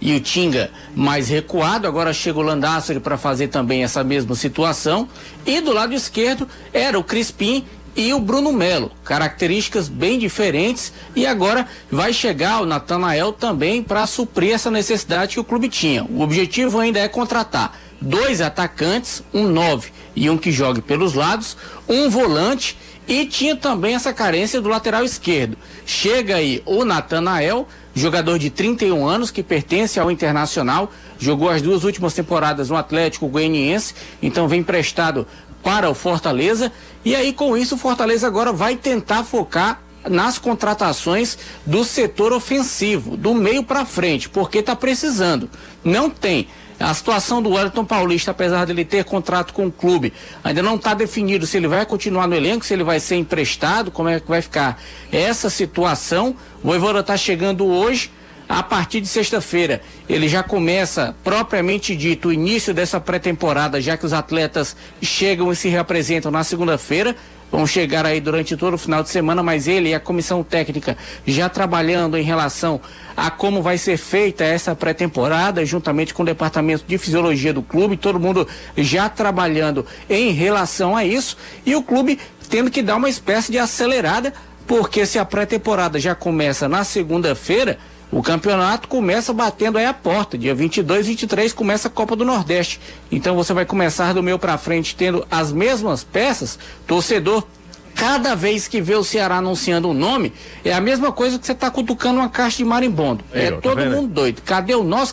e o Tinga mais recuado, agora chega o Landassori para fazer também essa mesma situação, e do lado esquerdo era o Crispim e o Bruno Melo, características bem diferentes, e agora vai chegar o Natanael também para suprir essa necessidade que o clube tinha. O objetivo ainda é contratar 2 atacantes, um 9 e um que jogue pelos lados, um volante, e tinha também essa carência do lateral esquerdo. Chega aí o Natanael, jogador de 31 anos que pertence ao Internacional, jogou as 2 últimas temporadas no Atlético Goianiense, então vem emprestado para o Fortaleza, e aí com isso o Fortaleza agora vai tentar focar nas contratações do setor ofensivo, do meio para frente, porque está precisando, não tem. A situação do Wellington Paulista, apesar dele ter contrato com o clube, ainda não está definido se ele vai continuar no elenco, se ele vai ser emprestado, como é que vai ficar essa situação. O Vojvoda está chegando hoje. A partir de sexta-feira, ele já começa, propriamente dito, o início dessa pré-temporada, já que os atletas chegam e se reapresentam na segunda-feira. vão chegar aí durante todo o final de semana, mas ele e a comissão técnica já trabalhando em relação a como vai ser feita essa pré-temporada, juntamente com o departamento de fisiologia do clube, todo mundo já trabalhando em relação a isso, e o clube tendo que dar uma espécie de acelerada, porque se a pré-temporada já começa na segunda-feira, o campeonato começa batendo aí a porta, dia 22, 23 começa a Copa do Nordeste, então você vai começar do meio para frente tendo as mesmas peças, torcedor, cada vez que vê o Ceará anunciando um nome, é a mesma coisa que você tá cutucando uma caixa de marimbondo, é todo mundo doido, cadê o nosso,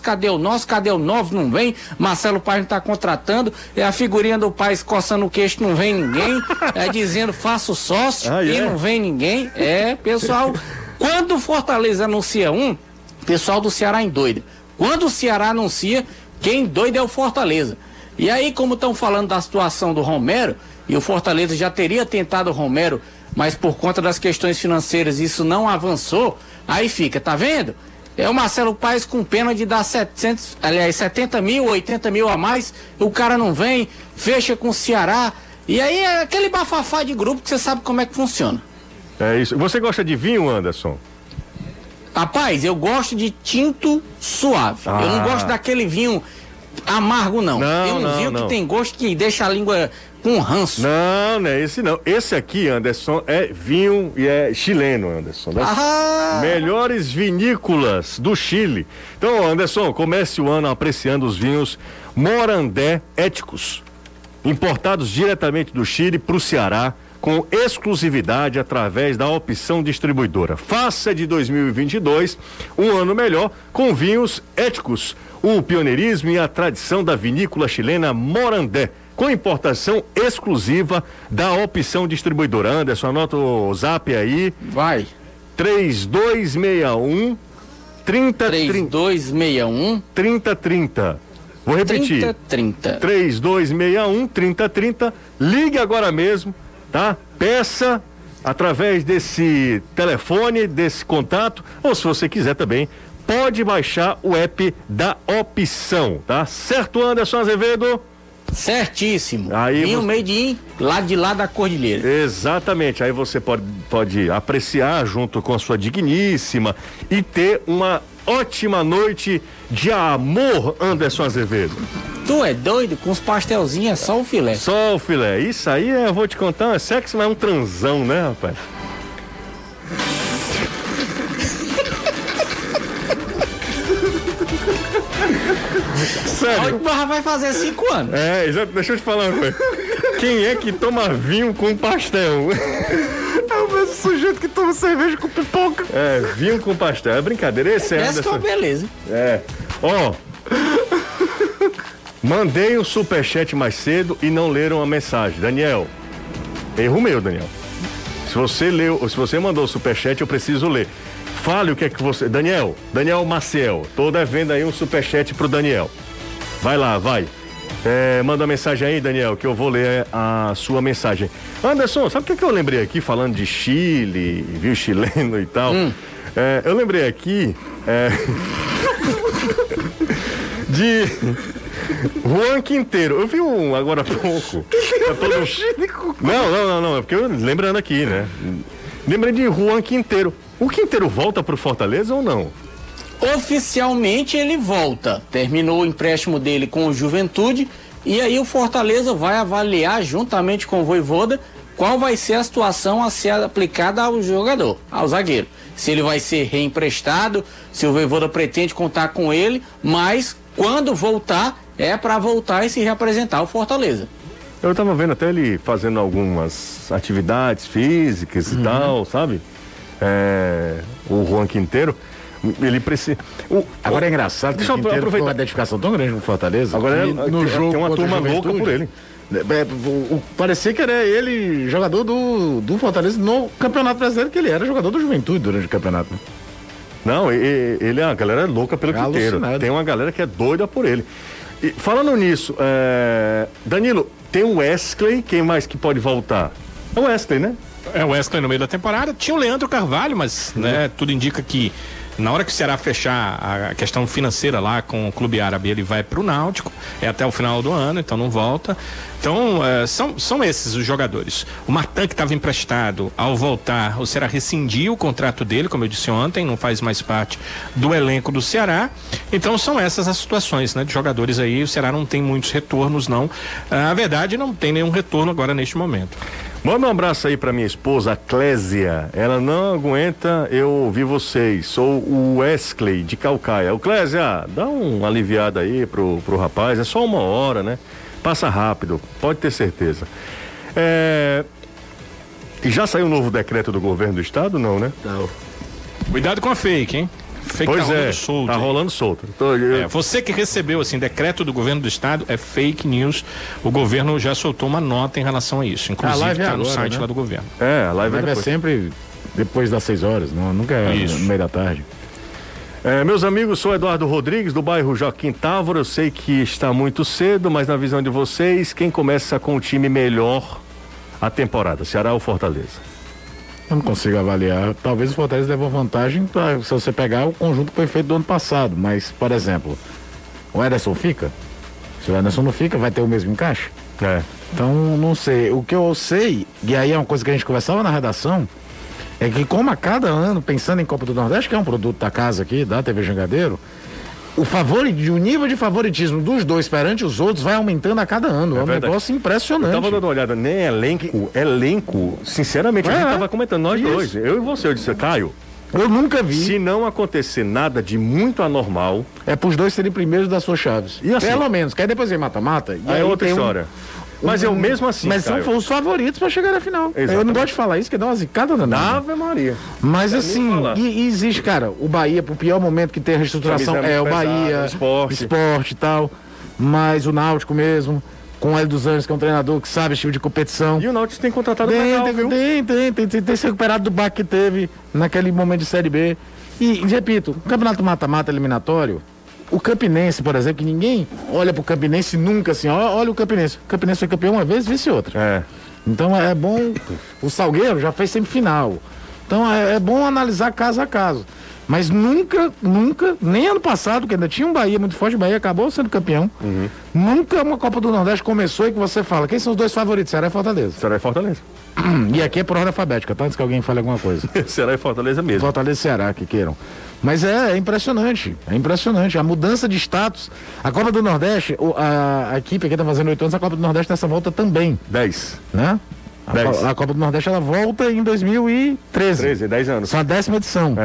não vem, Marcelo Paes não tá contratando, é a figurinha do Paes coçando o queixo, não vem ninguém, é dizendo faço sócio e não vem ninguém, pessoal. Quando o Fortaleza anuncia o pessoal do Ceará endoida. Quando o Ceará anuncia, quem doida é o Fortaleza. E aí, como estão falando da situação do Romero, e o Fortaleza já teria tentado o Romero, mas por conta das questões financeiras isso não avançou, aí fica, tá vendo? É o Marcelo Paes com pena de dar 70 mil, 80 mil a mais, o cara não vem, fecha com o Ceará, e aí é aquele bafafá de grupo que você sabe como é que funciona. É isso. Você gosta de vinho, Anderson? Rapaz, eu gosto de tinto suave. Ah. Eu não gosto daquele vinho amargo, não. Tem um vinho que tem gosto que deixa a língua com ranço. Não é esse não. Esse aqui, Anderson, é vinho e é chileno, Anderson. Ah. Melhores vinícolas do Chile. Então, Anderson, comece o ano apreciando os vinhos Morandé éticos, importados diretamente do Chile para o Ceará, com exclusividade através da opção distribuidora. Faça de 2022 um ano melhor com vinhos éticos, o pioneirismo e a tradição da vinícola chilena Morandé, com importação exclusiva da opção distribuidora. Anderson, anota o zap aí. Vai. 3261 3030. Vou repetir. 3261 3030. Ligue agora mesmo. Tá? Peça através desse telefone, desse contato, ou se você quiser também, pode baixar o app da opção, tá? Certo, Anderson Azevedo? Certíssimo. Vinho made in, lá de lá da cordilheira. Exatamente, aí você pode apreciar junto com a sua digníssima e ter uma ótima noite de amor, Anderson Azevedo. Tu é doido? Com os pastelzinhos é só o filé. Só o filé. Isso aí, eu vou te contar, é sexo, mas é um transão, né, rapaz? Sério. O Barra vai fazer 5 anos. Deixa eu te falar uma coisa. Quem é que toma vinho com pastel? É o mesmo sujeito que toma cerveja com pipoca. É, vinho com pastel. É brincadeira, esse é Anderson. Essa é uma beleza. É. Ó. Mandei um superchat mais cedo e não leram a mensagem. Daniel. Erro meu, Daniel. Se você mandou o superchat, eu preciso ler. Fale o que é que você... Daniel Maciel. Tô devendo aí um superchat pro Daniel. Vai lá, vai. Manda uma mensagem aí, Daniel, que eu vou ler a sua mensagem. Anderson, sabe o que é que eu lembrei aqui, falando de Chile, viu, chileno e tal? Eu lembrei aqui de Juan Quinteiro. Eu vi um agora há pouco. Não, é porque eu lembrando aqui, né? Lembrei de Juan Quinteiro. O Quinteiro volta pro Fortaleza ou não? Oficialmente ele volta, terminou o empréstimo dele com o Juventude e aí o Fortaleza vai avaliar juntamente com o Vojvoda qual vai ser a situação a ser aplicada ao jogador, ao zagueiro, se ele vai ser reemprestado, se o Vojvoda pretende contar com ele, mas quando voltar é para voltar e se representar ao Fortaleza. Eu tava vendo até ele fazendo algumas atividades físicas e tal, sabe? O Juan Quinteiro, ele precisa. Agora é engraçado. Deixa eu aproveitar uma identificação tão grande com o Fortaleza. Agora no jogo tem uma turma louca por ele. Parecia que era ele jogador do Fortaleza no Campeonato Brasileiro, que ele era jogador do Juventude durante o campeonato. Não, ele é uma galera louca pelo Quinteiro. Tem uma galera que é doida por ele. E, falando nisso, Danilo, tem o Wesley, quem mais que pode voltar? É o Wesley, né? É o Wesley no meio da temporada. Tinha o Leandro Carvalho, mas tudo indica que Na hora que o Ceará fechar a questão financeira lá com o clube árabe, ele vai pro Náutico, é até o final do ano, então não volta. Então, são esses os jogadores. O Martin, que estava emprestado, ao voltar, o Ceará rescindiu o contrato dele, como eu disse ontem, não faz mais parte do elenco do Ceará. Então, são essas as situações, né, de jogadores aí. O Ceará não tem muitos retornos, não. A verdade, não tem nenhum retorno agora neste momento. Manda um abraço aí pra minha esposa, a Clésia. Ela não aguenta eu ouvir vocês. Sou o Wesley de Calcaia. O Clésia, dá um aliviado aí pro rapaz. É só uma hora, né? Passa rápido, pode ter certeza. Já saiu um novo decreto do governo do estado? Não, né? Não. Cuidado com a fake, hein? Fake pois tá rolando solto. Tá rolando solto. Você que recebeu, assim, decreto do governo do estado, é fake news. O governo já soltou uma nota em relação a isso. Inclusive, a live tá agora, no site, né, lá do governo. É, a live é sempre depois das 6 horas, não, nunca é isso, no meio da tarde. Meus amigos, sou Eduardo Rodrigues, do bairro Joaquim Távora. Eu sei que está muito cedo, mas na visão de vocês, quem começa com o time melhor a temporada, Ceará ou Fortaleza? Eu não consigo avaliar. Talvez o Fortaleza levou vantagem se você pegar o conjunto que foi feito do ano passado. Mas, por exemplo, o Ederson fica? Se o Ederson não fica, vai ter o mesmo encaixe? É. Então, não sei. O que eu sei, e aí é uma coisa que a gente conversava na redação, é que como a cada ano, pensando em Copa do Nordeste, que é um produto da casa aqui, da TV Jangadeiro, o nível de favoritismo dos dois perante os outros vai aumentando a cada ano. É um negócio impressionante. Eu tava dando uma olhada, nem elenco, sinceramente, a gente tava comentando, nós isso, dois, eu e você, eu disse, Caio, eu nunca vi. Se não acontecer nada de muito anormal, é pros dois serem primeiros das suas chaves. E assim, pelo menos, que aí depois vem mata-mata. E aí é outra história. Mas eu mesmo assim. Mas Caio, são os favoritos pra chegar na final. Exatamente. Eu não gosto de falar isso, que dá uma zicada danada. Ave Maria. Mas é assim, e existe, cara, o Bahia, pro pior momento que tem a reestruturação, é o Bahia, o esporte e tal. Mas o Náutico mesmo, com o Hélio dos Anjos, que é um treinador que sabe esse tipo de competição. E o Náutico tem contratado o tem se recuperado do baque que teve naquele momento de Série B. E repito, o campeonato mata-mata eliminatório. O Campinense, por exemplo, que ninguém olha pro Campinense nunca assim, olha o Campinense. O Campinense foi campeão uma vez, vence outra. É. Então é bom, o Salgueiro já fez semifinal. Então é bom analisar caso a caso. Mas nunca, nem ano passado, que ainda tinha um Bahia muito forte, o Bahia acabou sendo campeão. Uhum. Nunca uma Copa do Nordeste começou e que você fala, quem são os dois favoritos? Ceará e Fortaleza. Ceará e Fortaleza. E aqui é por ordem alfabética, tá? Antes que alguém fale alguma coisa. Ceará e Fortaleza mesmo. Fortaleza e Ceará, que queiram. Mas é impressionante, A mudança de status. A Copa do Nordeste, a equipe aqui tá fazendo 8 anos, a Copa do Nordeste nessa volta também. 10. Né? A Copa do Nordeste, ela volta em 2013. 10 anos. São a 10ª edição.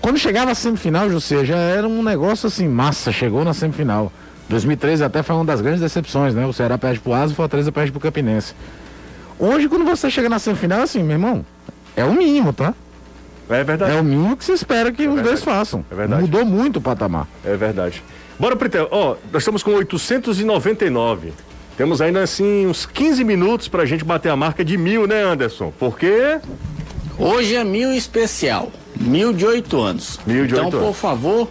Quando chegava a semifinal, José, já era um negócio assim, massa, chegou na semifinal. 2013 até foi uma das grandes decepções, né? O Ceará perde pro Asa, o Fortaleza perde pro Campinense. Hoje, quando você chega na semifinal, assim, meu irmão, é o mínimo, tá? É verdade. É o mínimo que se espera que os dois façam. É verdade. Mudou muito o patamar. É verdade. Bora pro intervalo. Nós estamos com 899. Temos ainda, assim, uns 15 minutos pra gente bater a marca de 1000, né, Anderson? Porque hoje é 1000 especial. 1000 de 8 anos. 1000 de 8 anos. Então, por favor,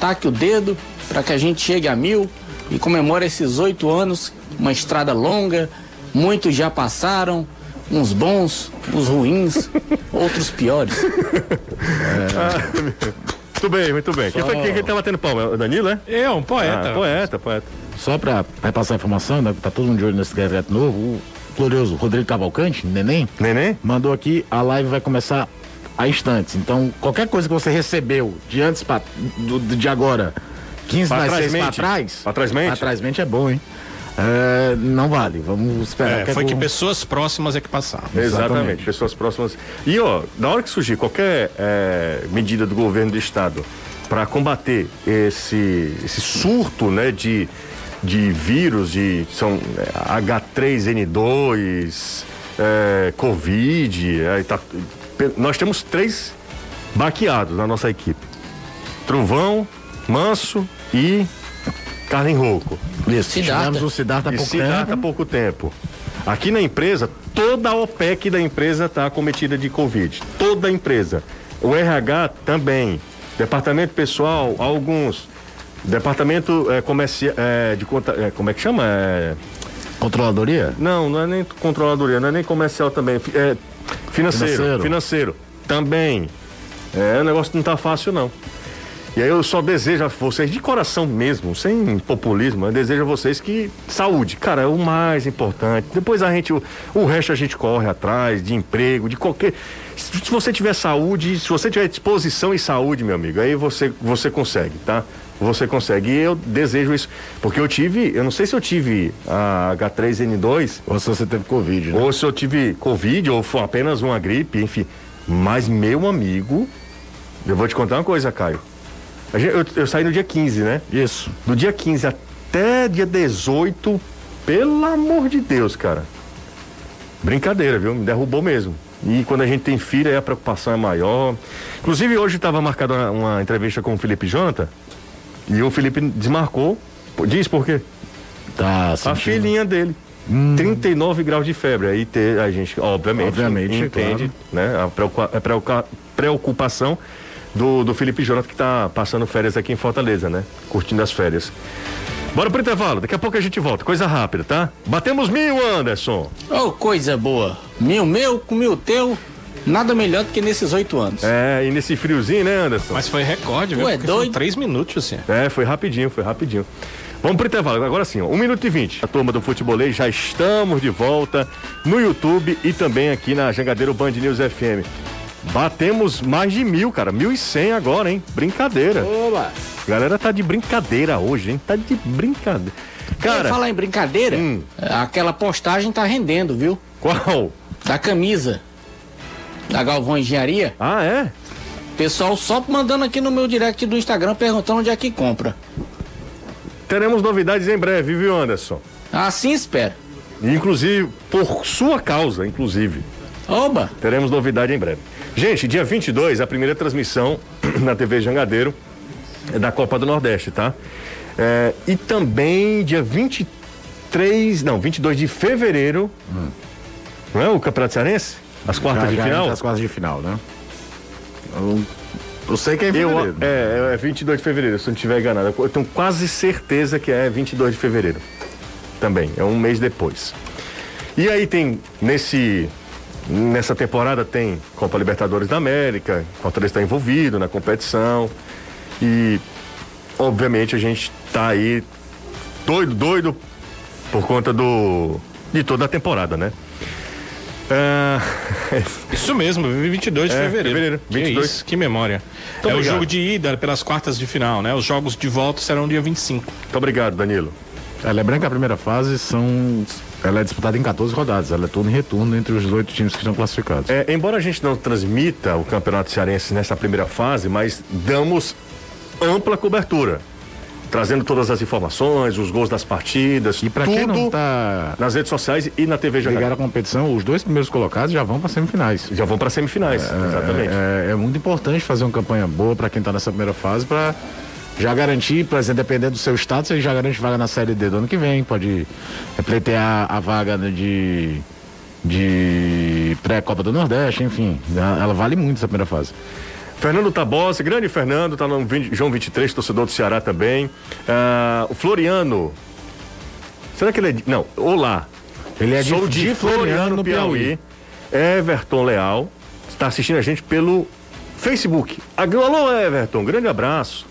taque o dedo pra que a gente chegue a 1000 e comemore esses 8 anos. Uma estrada longa, muitos já passaram. Uns bons, uns ruins, outros piores. Muito bem, muito bem. Quem foi que tá batendo palma? O Danilo, é? Eu, um poeta. Poeta. Só para repassar a informação, né, tá todo mundo de olho nesse decreto novo, o glorioso Rodrigo Cavalcante, Neném, mandou aqui, a live vai começar a instantes. Então, qualquer coisa que você recebeu de antes de agora, 15 mais 6 para trás... Atrás mente é bom, hein? Não vale, vamos esperar. Foi que pessoas próximas é que passaram. Exatamente, pessoas próximas. E na hora que surgir qualquer medida do governo do estado para combater esse surto, né, de vírus, são H3N2, Covid, nós temos 3 baqueados na nossa equipe: Trovão, Manso e Carne Rouco. Isso, tivemos o Siddhartha há pouco tempo. Aqui na empresa, toda a OPEC da empresa está acometida de Covid. Toda a empresa. O RH também. Departamento pessoal, alguns. Departamento como é que chama? Controladoria? Não é nem controladoria, não é nem comercial também. Financeiro. Também. É, o negócio não tá fácil, não. E aí eu só desejo a vocês, de coração mesmo, sem populismo, eu desejo a vocês que saúde, cara, é o mais importante. Depois a gente, o resto a gente corre atrás, de emprego, de qualquer... Se você tiver saúde, se você tiver disposição e saúde, meu amigo, aí você consegue, tá? Você consegue. E eu desejo isso, porque eu não sei se eu tive a H3N2... Ou se você teve Covid, né? Ou se eu tive Covid, ou foi apenas uma gripe, enfim. Mas, meu amigo, eu vou te contar uma coisa, Caio. Eu saí no dia 15, né? Isso. Do dia 15 até dia 18, pelo amor de Deus, cara. Brincadeira, viu? Me derrubou mesmo. E quando a gente tem filha, aí a preocupação é maior. Inclusive, hoje estava marcada uma entrevista com o Felipe Jonathan, e o Felipe desmarcou. Diz por quê? Tá, a filhinha dele. 39 graus de febre. Aí a gente, obviamente entende, claro, né? A preocupação do Felipe Jonathan, que tá passando férias aqui em Fortaleza, né? Curtindo as férias. Bora pro intervalo, daqui a pouco a gente volta, coisa rápida, tá? Batemos 1000, Anderson. Oh, coisa boa. 1000 meu, com 1000 teu, nada melhor do que nesses 8 anos. É, e nesse friozinho, né, Anderson? Mas foi recorde, viu? É doido. 3 minutos, assim. É, foi rapidinho, foi rapidinho. Vamos pro intervalo, agora sim, ó, 1:20. A turma do Futebolês, já estamos de volta no YouTube e também aqui na Jangadeiro Band News FM. Batemos mais de 1000, cara, 1.100 agora, hein? Brincadeira. Oba. Galera tá de brincadeira hoje, hein? Tá de brincadeira. Cara, falar em brincadeira, aquela postagem tá rendendo, viu? Qual? Da camisa da Galvão Engenharia. Ah, é? Pessoal só mandando aqui no meu direct do Instagram perguntando onde é que compra. Teremos novidades em breve, viu, Anderson? Ah, sim, espero. Inclusive, por sua causa, inclusive. Oba! Teremos novidade em breve. Gente, dia 22, a primeira transmissão na TV Jangadeiro da Copa do Nordeste, tá? É, e também dia 22 de fevereiro, não é o Campeonato Cearense? As quartas de final? As quartas de final, né? Eu sei que é em fevereiro. É 22 de fevereiro, se eu não estiver enganado. Eu tenho quase certeza que é 22 de fevereiro também, é um mês depois. E aí tem, nessa temporada tem Copa Libertadores da América, Fortaleza está envolvido na competição e, obviamente, a gente tá aí doido por conta de toda a temporada, né? Isso mesmo, 22 de fevereiro. 22. Isso, que memória. Muito obrigado. O jogo de ida pelas quartas de final, né? Os jogos de volta serão dia 25. Muito obrigado, Danilo. Lembrando que a primeira fase ela é disputada em 14 rodadas, ela é turno e retorno entre os 18 times que estão classificados. Embora a gente não transmita o Campeonato Cearense nessa primeira fase, mas damos ampla cobertura, trazendo todas as informações, os gols das partidas, e pra tudo quem não tá nas redes sociais e na TV Jangadeiro. Ligar a competição, os 2 primeiros colocados já vão para semifinais. Já vão para semifinais, exatamente. É muito importante fazer uma campanha boa para quem está nessa primeira fase, para já garantir, por exemplo, dependendo do seu status, ele já garante vaga na Série D do ano que vem, pode pleitear a vaga de pré-Copa do Nordeste, enfim, ela vale muito essa primeira fase. Fernando Tabosa, grande Fernando, tá no João 23, torcedor do Ceará também. O Floriano, será que ele é de... Não, olá. Ele é de Floriano, no Piauí. Everton Leal, está assistindo a gente pelo Facebook. Alô, Everton, grande abraço.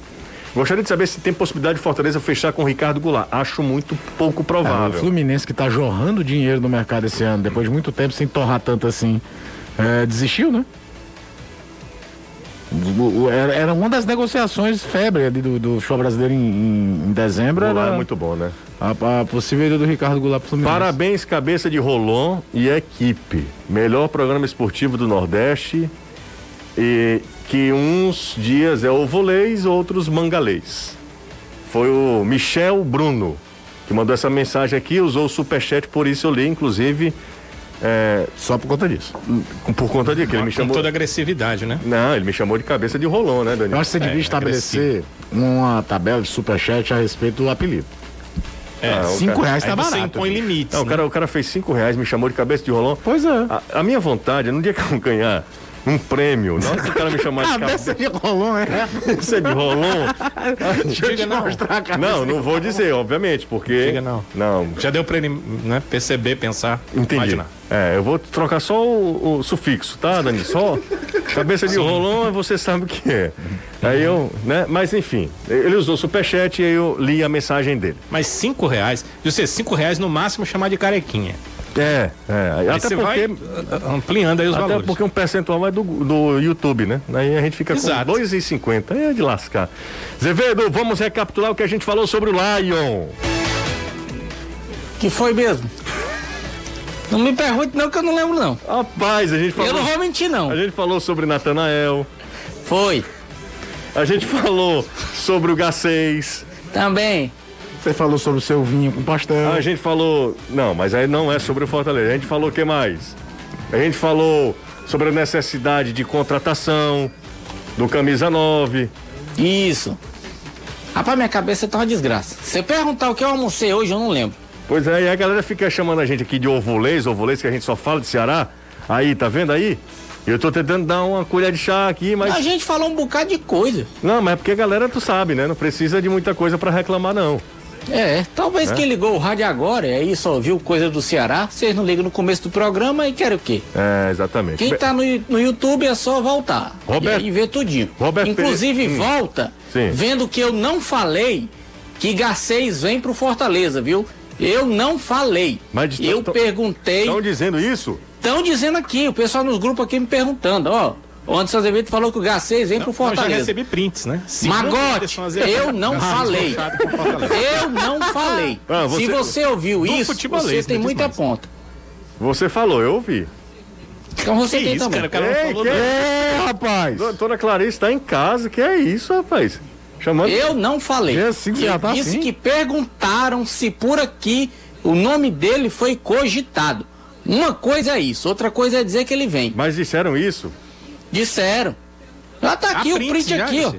Gostaria de saber se tem possibilidade de Fortaleza fechar com o Ricardo Goulart. Acho muito pouco provável. O Fluminense, que está jorrando dinheiro no mercado esse ano, depois de muito tempo sem torrar tanto assim, desistiu, né? Era uma das negociações febre ali do show brasileiro em dezembro. Goulart era muito bom, né? A possível do Ricardo Goulart pro Fluminense. Parabéns, cabeça de Rolon e equipe. Melhor programa esportivo do Nordeste. E que uns dias é ovolês, outros mangalês. Foi o Michel Bruno que mandou essa mensagem aqui, usou o superchat, por isso eu li, inclusive. Só por conta disso. Por conta de que ele me chamou. Com toda agressividade, né? Não, ele me chamou de cabeça de Rolon, né, Daniel? Eu acho que você devia estabelecer uma tabela de superchat a respeito do apelido. R$5 tá barato. Você impõe limites. Não, né? O cara fez R$5, me chamou de cabeça de Rolon. Pois é. A minha vontade, no dia que eu ganhar Um prêmio. Nossa, o cara me chamar de cabeça de rolão, é? Cabeça de rolão? Deixa eu te mostrar a cabeça. Não, não vou dizer, obviamente, porque... Chega não. Não. Já deu pra ele, né, perceber, pensar, entendi. Imaginar. É, eu vou trocar só o sufixo, tá, Dani? Só cabeça de rolão, você sabe o que é. Aí eu, né, mas enfim, ele usou superchat e aí eu li a mensagem dele. Mas R$5, de você, R$5 no máximo chamar de carequinha. É. Até você porque, vai ampliando aí os até valores. Até porque um percentual vai do YouTube, né? Aí a gente fica exato. Com 2,50. É de lascar. Zevedo, vamos recapitular o que a gente falou sobre o Lion. Que foi mesmo? Não me pergunte não, que eu não lembro não. Rapaz, a gente falou... Eu não vou mentir não. A gente falou sobre Natanael. Foi. A gente falou sobre o G6. Também. Você falou sobre o seu vinho com pastel. A gente falou... Não, mas aí não é sobre o Fortaleza. A gente falou o que mais? A gente falou sobre a necessidade de contratação do camisa 9. Isso. Rapaz, minha cabeça tá uma desgraça. Se eu perguntar o que eu almocei hoje, eu não lembro. Pois é, e a galera fica chamando a gente aqui de ovolês, que a gente só fala de Ceará. Aí, tá vendo aí? Eu tô tentando dar uma colher de chá aqui, mas... A gente falou um bocado de coisa. Não, mas é porque a galera, tu sabe, né? Não precisa de muita coisa pra reclamar, não. É, talvez quem ligou o rádio agora e aí só viu coisa do Ceará, vocês não ligam no começo do programa e querem o quê? É, exatamente. Quem tá no YouTube é só voltar e ver tudinho. Inclusive volta, sim. Vendo que eu não falei que G6 vem pro Fortaleza, viu? Eu não falei. Mas eu perguntei... Estão dizendo isso? Estão dizendo aqui, o pessoal nos grupos aqui me perguntando, ó... O Anderson Azevedo falou que o G6 vem pro Fortaleza. Eu já recebi prints, né? Magote, eu não falei. Eu não falei. Se você ouviu isso, você tem muita ponta. Você falou, eu ouvi. Então você tem isso, também. Cara, ei, falou rapaz. Doutora Clarice tá em casa, que é isso, rapaz? Chamando... Eu não falei. Disse que perguntaram se por aqui o nome dele foi cogitado. Uma coisa é isso, outra coisa é dizer que ele vem. Mas disseram isso? Disseram. Já tá aqui o print aqui, ó.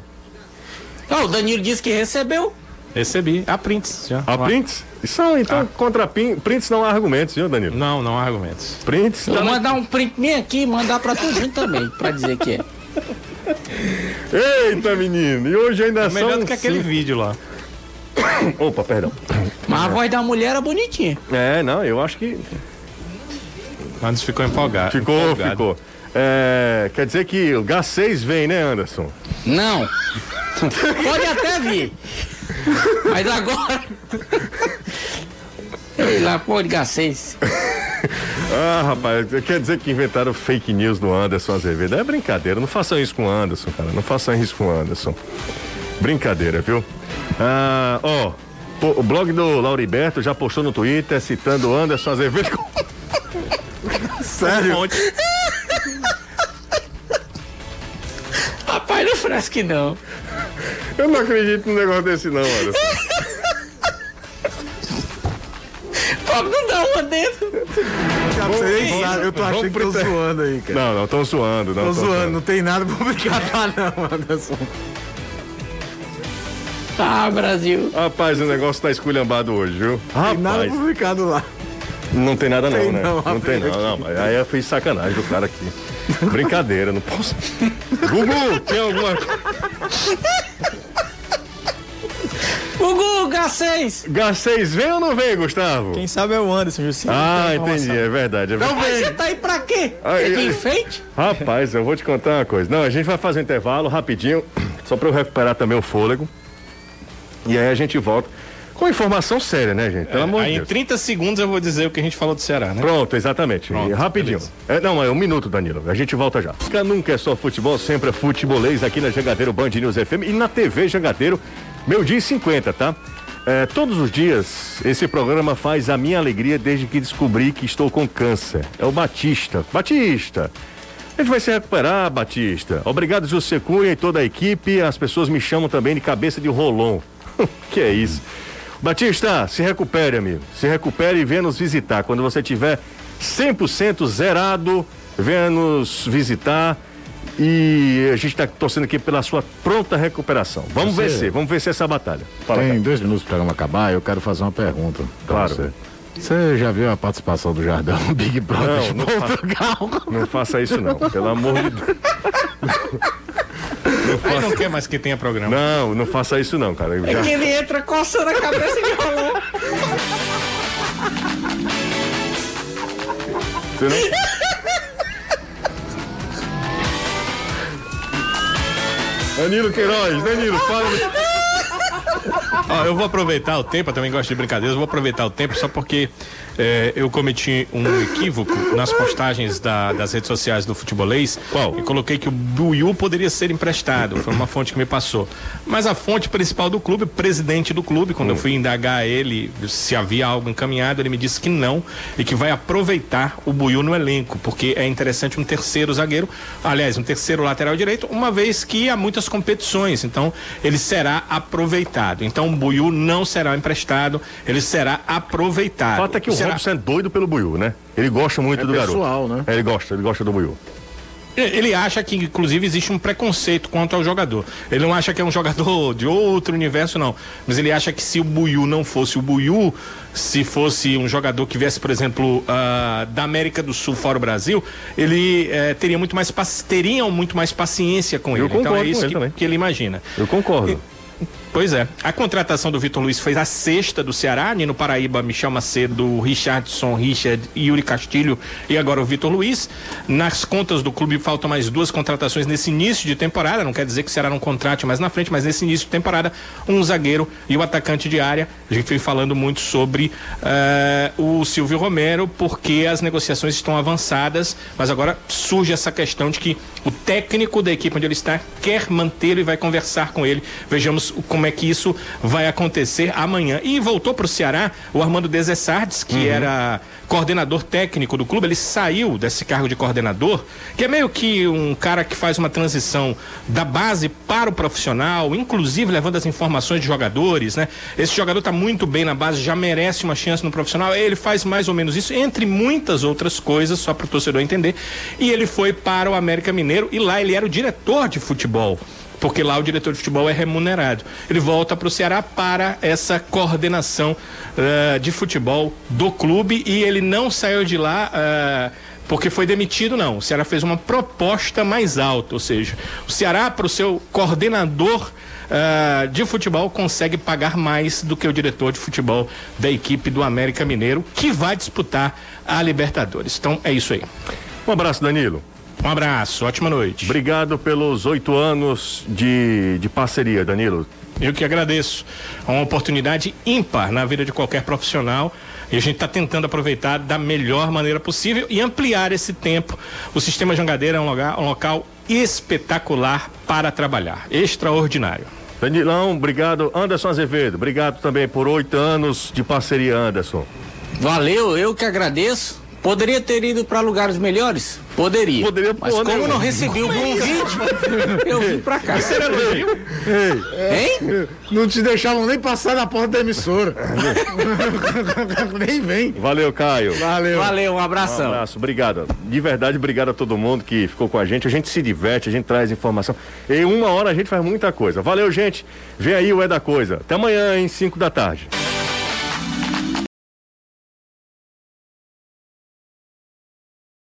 Ó, o Danilo disse que recebeu. Recebi. Há prints já. Há prints? São, então, contra prints não há argumentos, viu, Danilo? Não, não há argumentos. Prints... Vou mandar um print minha aqui e mandar pra tu junto também, pra dizer que é. Eita, menino. E hoje ainda são... Melhor do que aquele vídeo lá. Opa, perdão. Mas a voz da mulher era bonitinha. É, não, eu acho que... Mas ficou empolgado. Ficou. É, quer dizer que o G6 vem, né, Anderson? Não. Pode até vir. Mas agora... Ei lá, pô, de G6. Ah, rapaz, quer dizer que inventaram fake news do Anderson Azevedo. É brincadeira, não façam isso com o Anderson, cara. Não façam isso com o Anderson. Brincadeira, viu? Ah, ó, o blog do Lauriberto já postou no Twitter citando o Anderson Azevedo. Sério? Rapaz, não parece que não. Eu não acredito num negócio desse não, olha só. Não dá uma dentro. Eu tô achando que tô zoando aí, cara. Não, tô zoando. Não, tô zoando, não tem nada publicado lá não, Anderson. Tá, Brasil. Rapaz, o negócio tá esculhambado hoje, viu? Rapaz. Tem nada publicado lá. Não tem nada não, né? Não tem não. Aí eu fiz sacanagem do cara aqui. Brincadeira, não posso. Gugu, tem alguma Gugu, G6. G6 vem ou não vem, Gustavo? Quem sabe é o Anderson, Juscelino. Ah, entendi, é verdade. Então vem. Você tá aí pra quê? Aí, de enfeite? Rapaz, eu vou te contar uma coisa. Não, a gente vai fazer um intervalo rapidinho, só pra eu recuperar também o fôlego. E aí a gente volta. Com informação séria, né, gente? Pelo amor de Deus. Em 30 segundos eu vou dizer o que a gente falou do Ceará, né? Pronto, exatamente. Pronto, rapidinho. É um minuto, Danilo. A gente volta já. Nunca é só futebol, sempre é futebolês aqui na Jangadeiro Band News FM e na TV Jangadeiro, 12h50, tá? É, todos os dias, esse programa faz a minha alegria desde que descobri que estou com câncer. É o Batista. Batista! A gente vai se recuperar, Batista. Obrigado, José Cunha e toda a equipe. As pessoas me chamam também de cabeça de rolão. Que é isso? Batista, se recupere, amigo. Se recupere e venha nos visitar. Quando você tiver 100% zerado, venha nos visitar. E a gente está torcendo aqui pela sua pronta recuperação. Vamos vencer essa batalha. Tem 2 minutos para o programa acabar, eu quero fazer uma pergunta. Claro. Você. Você já viu a participação do Jardão no Big Brother de Portugal? Não faça isso não, pelo amor de Deus. Ele não quer mais que tenha programa. Não, não faça isso não, cara. É que ele entra coçando a cabeça e enrolando. Você não... Danilo Queiroz, Danilo, fala... Ó, eu vou aproveitar o tempo, eu também gosto de brincadeiras, eu vou aproveitar o tempo só porque eu cometi um equívoco nas postagens das redes sociais do Futebolês. Qual? Eu coloquei que o Buiú poderia ser emprestado, foi uma fonte que me passou. Mas a fonte principal do clube, o presidente do clube, quando eu fui indagar ele se havia algo encaminhado, ele me disse que não e que vai aproveitar o Buiú no elenco, porque é interessante um terceiro zagueiro, aliás, um terceiro lateral direito, uma vez que há muitas competições, então ele será aproveitado. Então o Buiú não será emprestado, ele será aproveitado. O fato é que o Robson é doido pelo Buiú, né? Ele gosta muito do pessoal, garoto. Né? É, ele gosta do Buiú. Ele acha que, inclusive, existe um preconceito quanto ao jogador. Ele não acha que é um jogador de outro universo, não. Mas ele acha que se o Buiú não fosse o Buiú, se fosse um jogador que viesse, por exemplo, da América do Sul fora o Brasil, ele teria muito mais paciência com ele. Eu concordo, então é isso que ele imagina. Eu concordo. Pois é, a contratação do Vitor Luiz fez a sexta do Ceará, Nino Paraíba, Michel Macedo, Richardson, Richard, Yuri Castilho e agora o Vitor Luiz. Nas contas do clube faltam mais duas contratações nesse início de temporada, não quer dizer que o Ceará não contrate mais na frente, mas nesse início de temporada um zagueiro e o atacante de área. A gente vem falando muito sobre o Silvio Romero, porque as negociações estão avançadas, mas agora surge essa questão de que o técnico da equipe onde ele está quer mantê-lo e vai conversar com ele. Vejamos como é que isso vai acontecer amanhã. E voltou para o Ceará o Armando Desessardes, que era coordenador técnico do clube. Ele saiu desse cargo de coordenador, que é meio que um cara que faz uma transição da base para o profissional, inclusive levando as informações de jogadores, né? Esse jogador está muito bem na base, já merece uma chance no profissional. Ele faz mais ou menos isso, entre muitas outras coisas, só para o torcedor entender. E ele foi para o América Mineiro e lá ele era o diretor de futebol, porque lá o diretor de futebol é remunerado. Ele volta para o Ceará para essa coordenação de futebol do clube, e ele não saiu de lá porque foi demitido, não. O Ceará fez uma proposta mais alta, ou seja, o Ceará para o seu coordenador de futebol consegue pagar mais do que o diretor de futebol da equipe do América Mineiro, que vai disputar a Libertadores. Então é isso aí. Um abraço, Danilo. Um abraço, ótima noite. Obrigado pelos 8 anos de parceria, Danilo. Eu que agradeço. É uma oportunidade ímpar na vida de qualquer profissional e a gente está tentando aproveitar da melhor maneira possível e ampliar esse tempo. O Sistema Jangadeiro é um local espetacular para trabalhar, extraordinário. Danilão, obrigado. Anderson Azevedo, obrigado também por 8 anos de parceria, Anderson. Valeu, eu que agradeço. Poderia ter ido para lugares melhores? Poderia, mas pô, como não recebi o convite, eu vim pra cá. Isso era elogio? Hein? Não te deixavam nem passar na porta da emissora. Nem vem. Valeu, Caio. Valeu, um abração. Um abraço, obrigado. De verdade, obrigado a todo mundo que ficou com a gente. A gente se diverte, a gente traz informação. Em uma hora a gente faz muita coisa. Valeu, gente. Vem aí o É da Coisa. Até amanhã, hein? 5 da tarde.